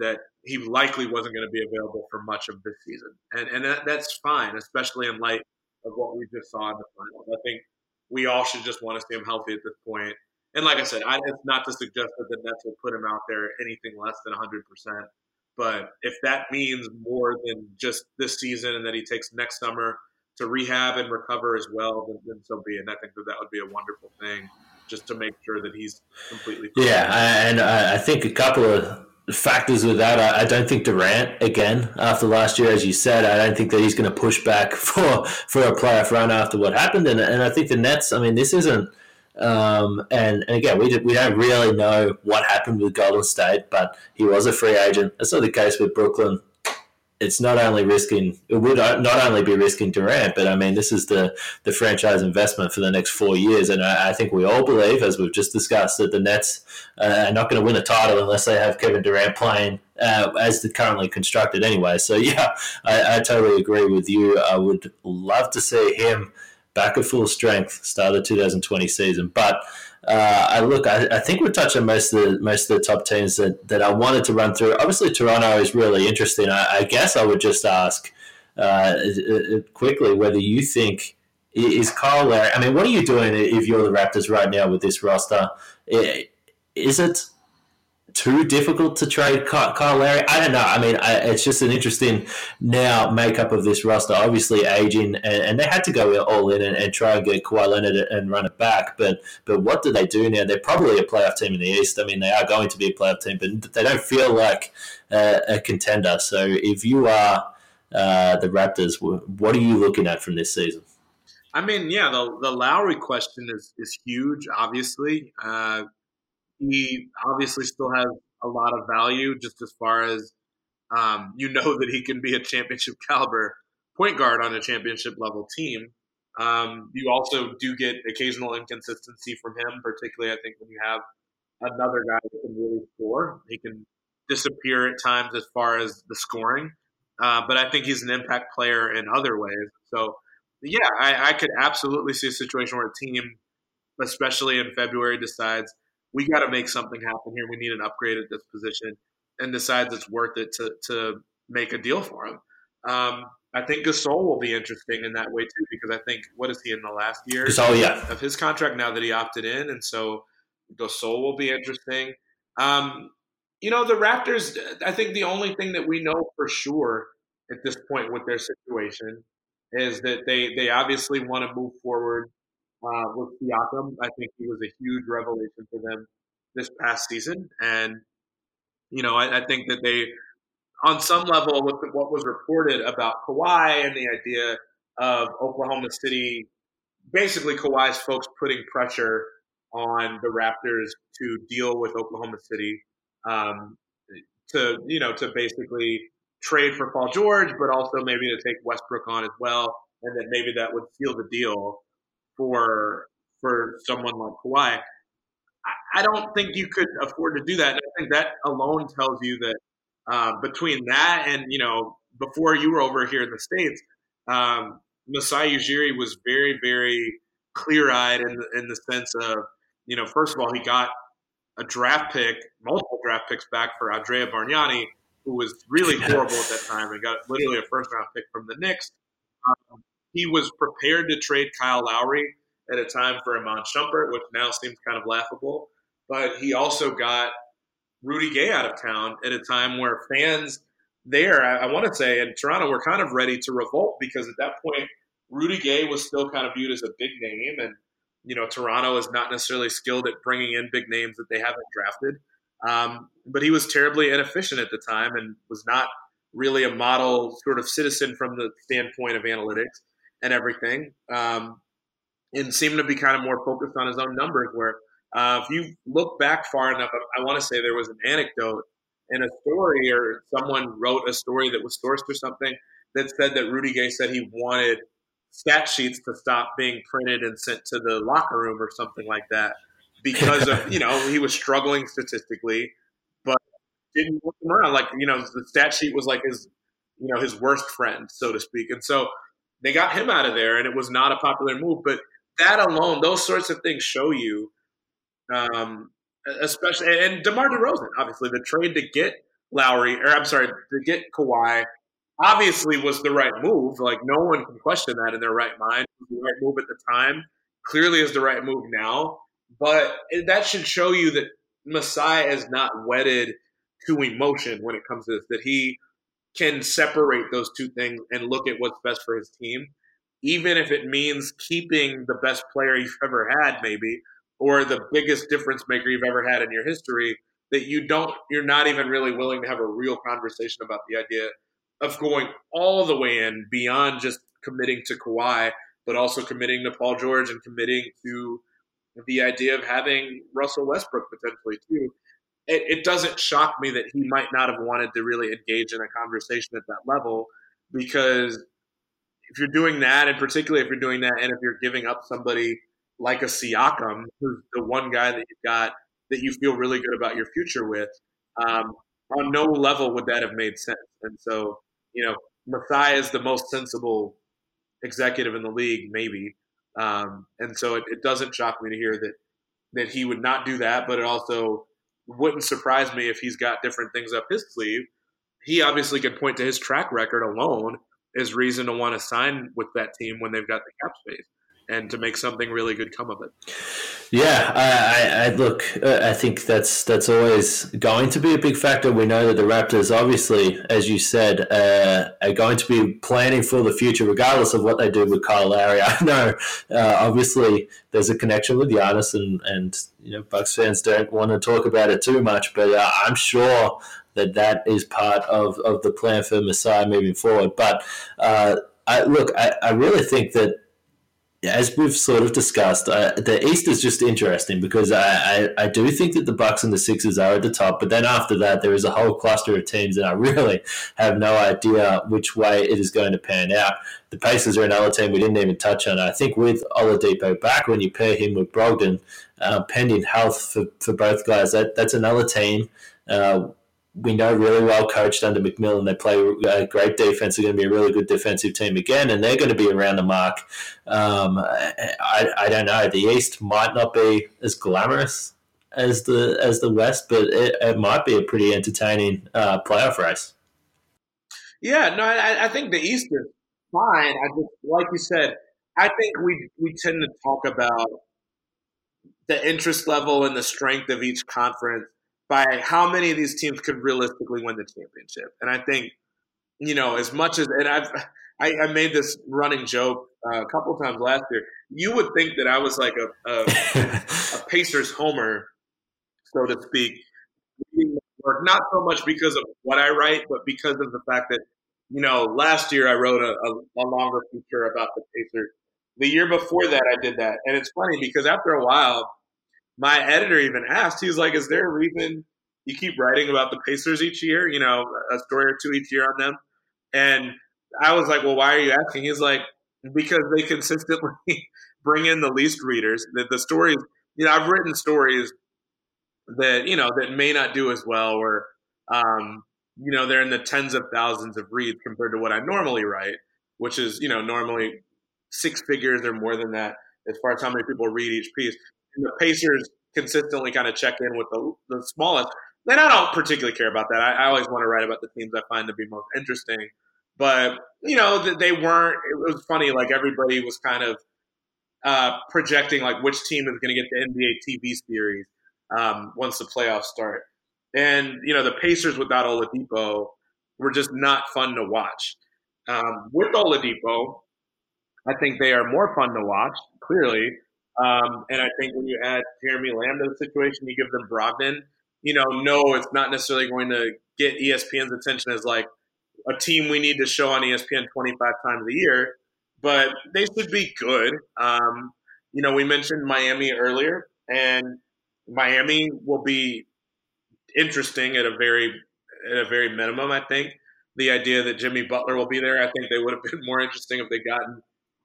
that he likely wasn't going to be available for much of this season. And that's fine, especially in light of what we just saw in the finals. I think we all should just want to see him healthy at this point. And like I said, it's not to suggest that the Nets will put him out there anything less than 100%. But if that means more than just this season and that he takes next summer to rehab and recover as well, then so be it. And I think that would be a wonderful thing, just to make sure that he's completely fine. Yeah, and I think a couple of factors with that. I don't think Durant, again, after last year, as you said, I don't think that he's going to push back for a playoff run after what happened. And I think the Nets, I mean, this isn't and again, we don't really know what happened with Golden State, but he was a free agent. That's not the case with Brooklyn. It's not only risking, it would not only be risking Durant, but I mean, this is the franchise investment for the next 4 years. And I think we all believe, as we've just discussed, that the Nets are not going to win a title unless they have Kevin Durant playing as they're currently constructed anyway. So, yeah, I totally agree with you. I would love to see him back at full strength, start the 2020 season. But I think we're touching most of the top teams that I wanted to run through. Obviously, Toronto is really interesting. I guess I would just ask quickly whether you think, is Kyle Lowry, I mean, what are you doing if you're the Raptors right now with this roster? Is it too difficult to trade Kyle Lowry? I don't know. I mean, it's just an interesting now makeup of this roster. Obviously, aging, and they had to go all in and try and get Kawhi Leonard and run it back. But what do they do now? They're probably a playoff team in the East. I mean, they are going to be a playoff team, but they don't feel like a contender. So if you are the Raptors, what are you looking at from this season? I mean, yeah, the Lowry question is huge, obviously. He obviously still has a lot of value, just as far as that he can be a championship caliber point guard on a championship level team. You also do get occasional inconsistency from him, particularly I think when you have another guy that can really score. He can disappear at times as far as the scoring, but I think he's an impact player in other ways. So, yeah, I could absolutely see a situation where a team, especially in February, decides, we got to make something happen here. We need an upgrade at this position, and decides it's worth it to make a deal for him. I think Gasol will be interesting in that way too, because I think, what is he in the last year of his contract now that he opted in? And so Gasol will be interesting. The Raptors, I think the only thing that we know for sure at this point with their situation is that they obviously want to move forward with Siakam. I think he was a huge revelation for them this past season. And, I think that they, on some level, with what was reported about Kawhi and the idea of Oklahoma City, basically Kawhi's folks putting pressure on the Raptors to deal with Oklahoma City to basically trade for Paul George, but also maybe to take Westbrook on as well. And then maybe that would seal the deal for someone like Kawhi. I don't think you could afford to do that. And I think that alone tells you that between that and, before you were over here in the States, Masai Ujiri was very, very clear-eyed in the sense of, first of all, he got a draft pick, multiple draft picks back for Andrea Bargnani, who was really horrible at that time and got literally a first-round pick from the Knicks. He was prepared to trade Kyle Lowry at a time for Iman Shumpert, which now seems kind of laughable. But he also got Rudy Gay out of town at a time where fans there, I want to say, in Toronto were kind of ready to revolt, because at that point, Rudy Gay was still kind of viewed as a big name. And, Toronto is not necessarily skilled at bringing in big names that they haven't drafted. But he was terribly inefficient at the time and was not really a model sort of citizen from the standpoint of analytics and everything, and seemed to be kind of more focused on his own numbers, where if you look back far enough, I want to say there was an anecdote in a story, or someone wrote a story that was sourced or something, that said that Rudy Gay said he wanted stat sheets to stop being printed and sent to the locker room or something like that, because of, he was struggling statistically, but didn't look around. Like, the stat sheet was like his, his worst friend, so to speak. And so they got him out of there, and it was not a popular move. But that alone, those sorts of things show you, especially, and DeMar DeRozan, obviously, the trade to get to get Kawhi, obviously was the right move. Like, no one can question that in their right mind. It was the right move at the time, clearly is the right move now. But that should show you that Masai is not wedded to emotion when it comes to this, that he can separate those two things and look at what's best for his team. even if it means keeping the best player you've ever had, maybe, or the biggest difference maker you've ever had in your history, that you're not even really willing to have a real conversation about the idea of going all the way in beyond just committing to Kawhi, but also committing to Paul George and committing to the idea of having Russell Westbrook potentially too. It doesn't shock me that he might not have wanted to really engage in a conversation at that level, because if you're doing that, and particularly if you're doing that and if you're giving up somebody like a Siakam, who's the one guy that you've got that you feel really good about your future with, on no level would that have made sense. And so, Masai is the most sensible executive in the league, maybe. And so it doesn't shock me to hear that he would not do that, but it also wouldn't surprise me if he's got different things up his sleeve. He obviously could point to his track record alone as reason to want to sign with that team when they've got the cap space and to make something really good come of it. Yeah, I think that's always going to be a big factor. We know that the Raptors, obviously, as you said, are going to be planning for the future, regardless of what they do with Kyle Lowry. I know, obviously, there's a connection with Giannis, and Bucks fans don't want to talk about it too much, but I'm sure that is part of the plan for Masai moving forward. But I really think that, as we've sort of discussed, the East is just interesting because I do think that the Bucks and the Sixers are at the top, but then after that there is a whole cluster of teams and I really have no idea which way it is going to pan out. The Pacers are another team we didn't even touch on. I think with Oladipo back, when you pair him with Brogdon, pending health for both guys, that's another team we know really well coached under McMillan. They play great defense. They're going to be a really good defensive team again, and they're going to be around the mark. I don't know. The East might not be as glamorous as the West, but it might be a pretty entertaining playoff race. Yeah, no, I think the East is fine. I just, like you said, I think we tend to talk about the interest level and the strength of each conference by how many of these teams could realistically win the championship. And I think, as much as – and I made this running joke a couple times last year. You would think that I was like a Pacers homer, so to speak. Not so much because of what I write, but because of the fact that, last year I wrote a longer feature about the Pacers. The year before that I did that. And it's funny because after a while – my editor even asked, he's like, is there a reason you keep writing about the Pacers each year, a story or two each year on them? And I was like, well, why are you asking? He's like, because they consistently bring in the least readers. The stories, I've written stories that, that may not do as well or, they're in the tens of thousands of reads compared to what I normally write, which is, normally six figures or more than that as far as how many people read each piece. And the Pacers consistently kind of check in with the smallest. Then I don't particularly care about that. I always want to write about the teams I find to be most interesting. But, they weren't – it was funny. Like, everybody was kind of projecting, like, which team is going to get the NBA TV series once the playoffs start. And, the Pacers without Oladipo were just not fun to watch. With Oladipo, I think they are more fun to watch, clearly. And I think when you add Jeremy Lamb to the situation, you give them Brogdon, no, it's not necessarily going to get ESPN's attention as like a team we need to show on ESPN 25 times a year, but they should be good. We mentioned Miami earlier, and Miami will be interesting at a very minimum, I think. The idea that Jimmy Butler will be there, I think they would have been more interesting if they gotten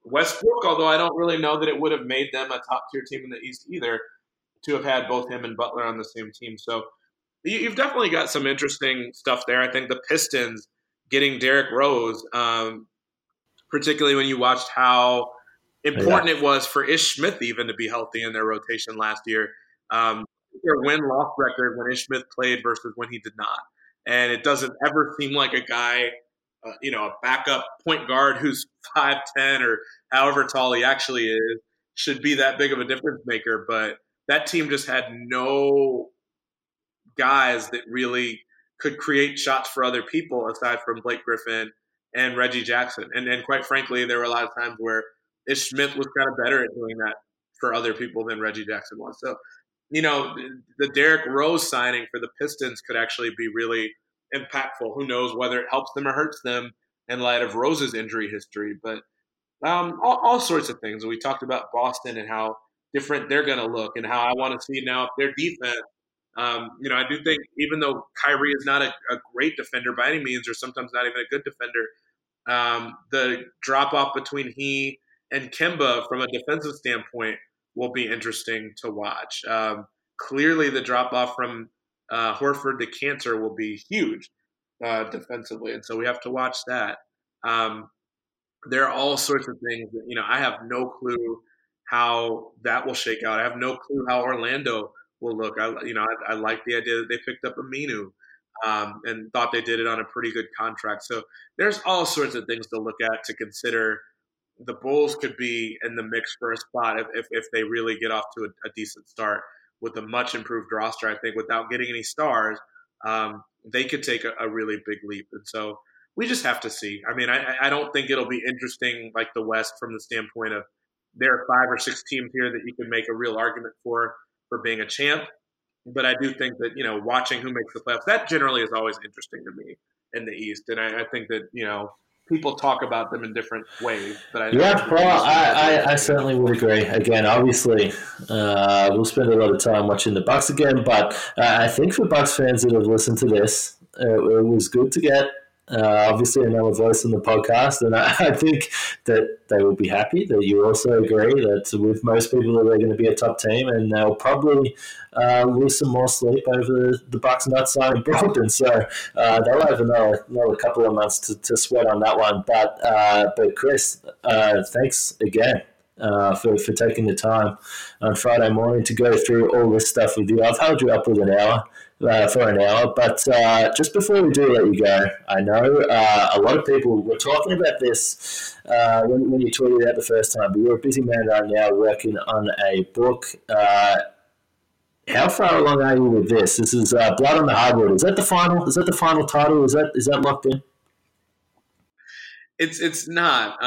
Westbrook, although I don't really know that it would have made them a top-tier team in the East either to have had both him and Butler on the same team. So you've definitely got some interesting stuff there. I think the Pistons getting Derrick Rose, particularly when you watched how important it was for Ish Smith even to be healthy in their rotation last year. Their win-loss record when Ish Smith played versus when he did not. And it doesn't ever seem like a guy – a backup point guard who's 5'10" or however tall he actually is should be that big of a difference maker. But that team just had no guys that really could create shots for other people aside from Blake Griffin and Reggie Jackson. And quite frankly, there were a lot of times where Ish Smith was kind of better at doing that for other people than Reggie Jackson was. So, you know, the Derrick Rose signing for the Pistons could actually be really impactful. Who knows whether it helps them or hurts them in light of Rose's injury history, but all sorts of things. We talked about Boston and how different they're going to look and how I want to see now their defense. You know, I do think even though Kyrie is not a great defender by any means, or sometimes not even a good defender, the drop-off between he and Kemba from a defensive standpoint will be interesting to watch. Clearly the drop-off from Horford to Kanter will be huge defensively, and so we have to watch that. There are all sorts of things that, you know, I have no clue how that will shake out. I have no clue how Orlando will look. I like the idea that they picked up Aminu and thought they did it on a pretty good contract. So there's all sorts of things to look at, to consider. The Bulls could be in the mix for a spot if they really get off to a decent start with a much improved roster. I think without getting any stars, they could take a really big leap. And so we just have to see. I mean, I don't think it'll be interesting like the West from the standpoint of there are 5 or 6 teams here that you can make a real argument for being a champ. But I do think that, you know, watching who makes the playoffs, that generally is always interesting to me in the East. And I think that, you know, people talk about them in different ways. But I certainly would agree. Again, obviously, we'll spend a lot of time watching the Bucks again. But I think for Bucks fans that have listened to this, it was good to get obviously another voice in the podcast, and I think that they will be happy that you also agree that with most people that they're going to be a top team, and they'll probably lose some more sleep over the Bucks not signing Brogdon, so they'll have another couple of months to sweat on that one. But Chris, thanks again for taking the time on Friday morning to go through all this stuff with you. I've held you up with for an hour, but just before we do let you go, I know a lot of people were talking about this when you tweeted out the first time, but you're a busy man right now working on a book. How far along are you with this? This is Blood on the Hardwood. Is that the final? Is that the final title? Is that locked in? It's not.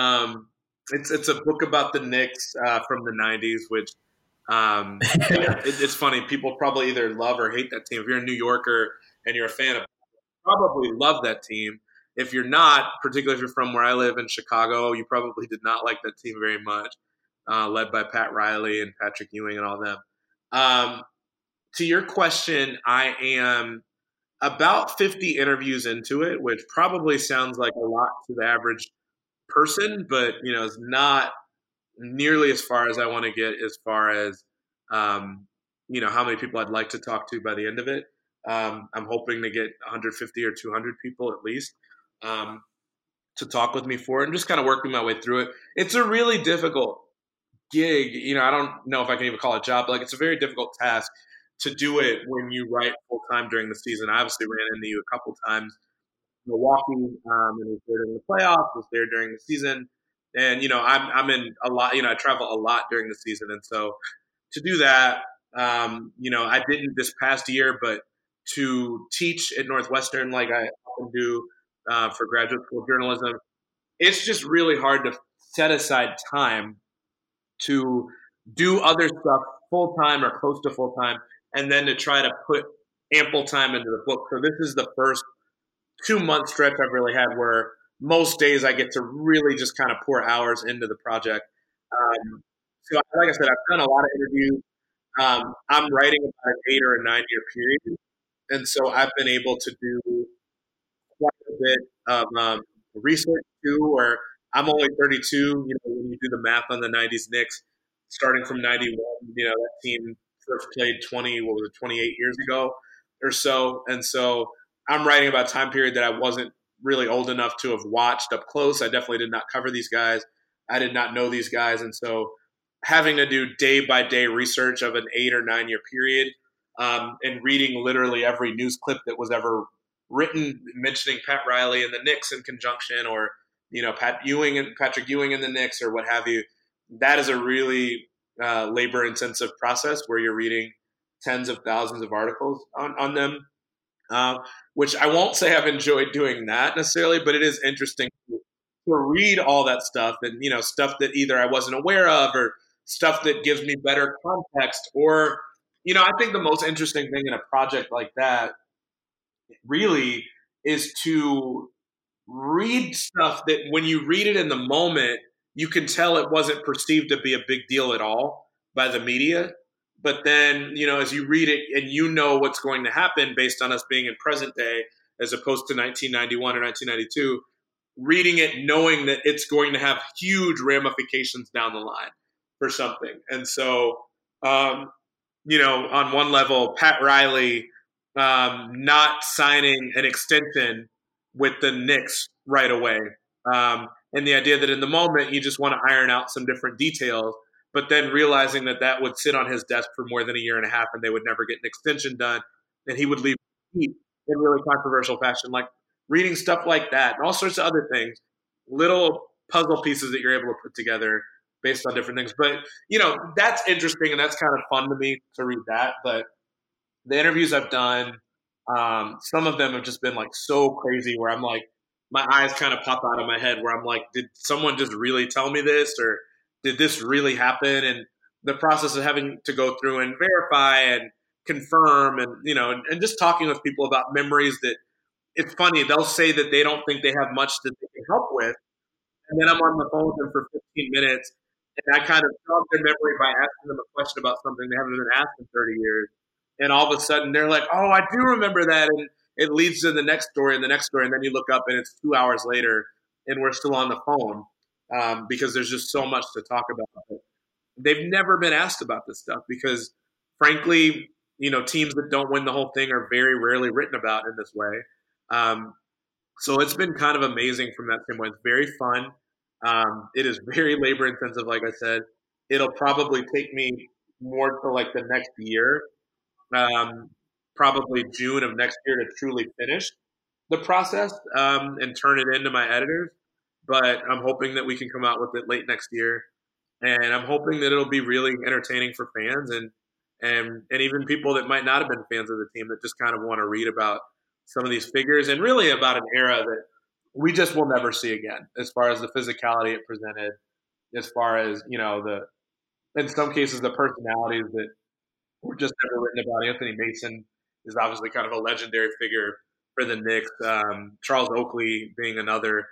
It's a book about the Knicks from the 90s, which. It's funny. People probably either love or hate that team. If you're a New Yorker and you're a fan of it, you probably love that team. If you're not, particularly if you're from where I live in Chicago, you probably did not like that team very much, led by Pat Riley and Patrick Ewing and all them. To your question, I am about 50 interviews into it, which probably sounds like a lot to the average person, but you know, it's not nearly as far as I want to get as far as, you know, how many people I'd like to talk to by the end of it. I'm hoping to get 150 or 200 people at least to talk with me for it, and just kind of working my way through it. It's a really difficult gig. You know, I don't know if I can even call it a job, but like it's a very difficult task to do it when you write full time during the season. I obviously ran into you a couple times. Milwaukee and was there during the playoffs, was there during the season. And, you know, I'm in a lot, you know, I travel a lot during the season. And so to do that, you know, I didn't this past year, but to teach at Northwestern, like I often do for graduate school journalism, it's just really hard to set aside time to do other stuff full time or close to full time, and then to try to put ample time into the book. So this is the first 2-month stretch I've really had where most days I get to really just kind of pour hours into the project. So like I said, I've done a lot of interviews. I'm writing about an 8 or a 9-year period. And so I've been able to do quite a bit of research too, where I'm only 32. You know, when you do the math on the 90s Knicks, starting from 91, you know, that team first played 28 years ago or so. And so I'm writing about a time period that I wasn't really old enough to have watched up close. I definitely did not cover these guys. I did not know these guys. And so having to do day-by-day research of an 8 or 9-year period and reading literally every news clip that was ever written mentioning Pat Riley and the Knicks in conjunction, or, you know, Patrick Ewing and the Knicks, or what have you, that is a really labor-intensive process where you're reading tens of thousands of articles on them. which I won't say I've enjoyed doing that necessarily, but it is interesting to read all that stuff and, you know, stuff that either I wasn't aware of or stuff that gives me better context or, you know, I think the most interesting thing in a project like that really is to read stuff that when you read it in the moment, you can tell it wasn't perceived to be a big deal at all by the media. But then, you know, as you read it and you know what's going to happen based on us being in present day, as opposed to 1991 or 1992, reading it, knowing that it's going to have huge ramifications down the line for something. And so, you know, on one level, Pat Riley not signing an extension with the Knicks right away. And the idea that in the moment you just want to iron out some different details, but then realizing that that would sit on his desk for more than a year and a half and they would never get an extension done, and he would leave in really controversial fashion, like reading stuff like that and all sorts of other things, little puzzle pieces that you're able to put together based on different things. But, you know, that's interesting and that's kind of fun to me to read that. But the interviews I've done, some of them have just been like so crazy where I'm like, my eyes kind of pop out of my head where I'm like, did someone just really tell me this? Or did this really happen? And the process of having to go through and verify and confirm and, you know, and just talking with people about memories that it's funny. They'll say that they don't think they have much that they can help with. And then I'm on the phone with them for 15 minutes and I kind of jog their memory by asking them a question about something they haven't been asked in 30 years. And all of a sudden they're like, oh, I do remember that. And it leads to the next story and the next story. And then you look up and it's 2 hours later and we're still on the phone because there's just so much to talk about. They've never been asked about this stuff because, frankly, you know, teams that don't win the whole thing are very rarely written about in this way. So it's been kind of amazing from that standpoint. It's very fun. It is very labor intensive. Like I said, it'll probably take me more to like the next year, probably June of next year to truly finish the process and turn it into my editors. But I'm hoping that we can come out with it late next year. And I'm hoping that it'll be really entertaining for fans and even people that might not have been fans of the team that just kind of want to read about some of these figures and really about an era that we just will never see again as far as the physicality it presented, as far as, you know, in some cases, the personalities that were just never written about. Anthony Mason is obviously kind of a legendary figure for the Knicks. Charles Oakley being another.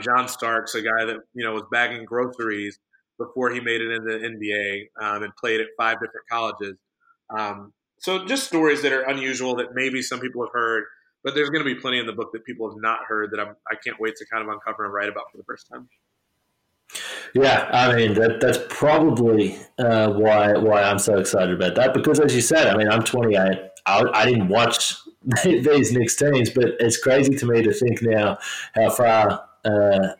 John Starks, a guy that, you know, was bagging groceries before he made it into the NBA and played at 5 different colleges. So just stories that are unusual that maybe some people have heard, but there's going to be plenty in the book that people have not heard that I can't wait to kind of uncover and write about for the first time. Yeah, I mean, that's probably why I'm so excited about that, because as you said, I mean, I'm 28. I didn't watch these Knicks teams, but it's crazy to me to think now how far or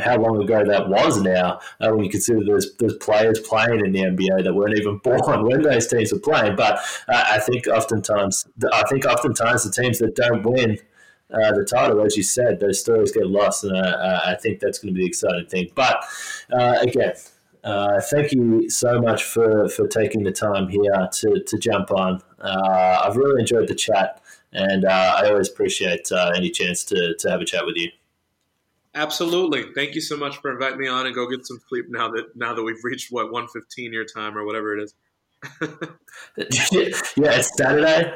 how long ago that was now when you consider there's players playing in the NBA that weren't even born when those teams were playing. But I think oftentimes the teams that don't win the title, as you said, those stories get lost, and I think that's going to be the exciting thing. But again, thank you so much for taking the time here to jump on. I've really enjoyed the chat, and I always appreciate any chance to have a chat with you. Absolutely. Thank you so much for inviting me on, and go get some sleep now that we've reached, what, 1:15 your time or whatever it is. Yeah, it's Saturday.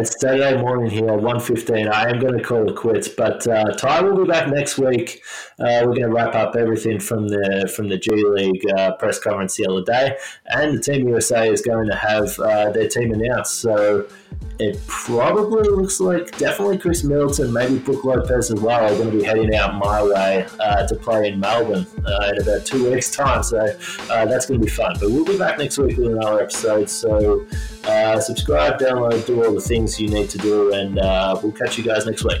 It's Saturday morning here, 1:15. I am going to call it quits, but Ty will be back next week. We're going to wrap up everything from the G League press conference the other day, and the Team USA is going to have their team announced. So it probably looks like definitely Chris Middleton, maybe Brook Lopez as well, are going to be heading out my way to play in Melbourne in about 2 weeks' time. So that's going to be fun. But we'll be back next week with another episode. So subscribe, download, do all the things you need to do, and we'll catch you guys next week.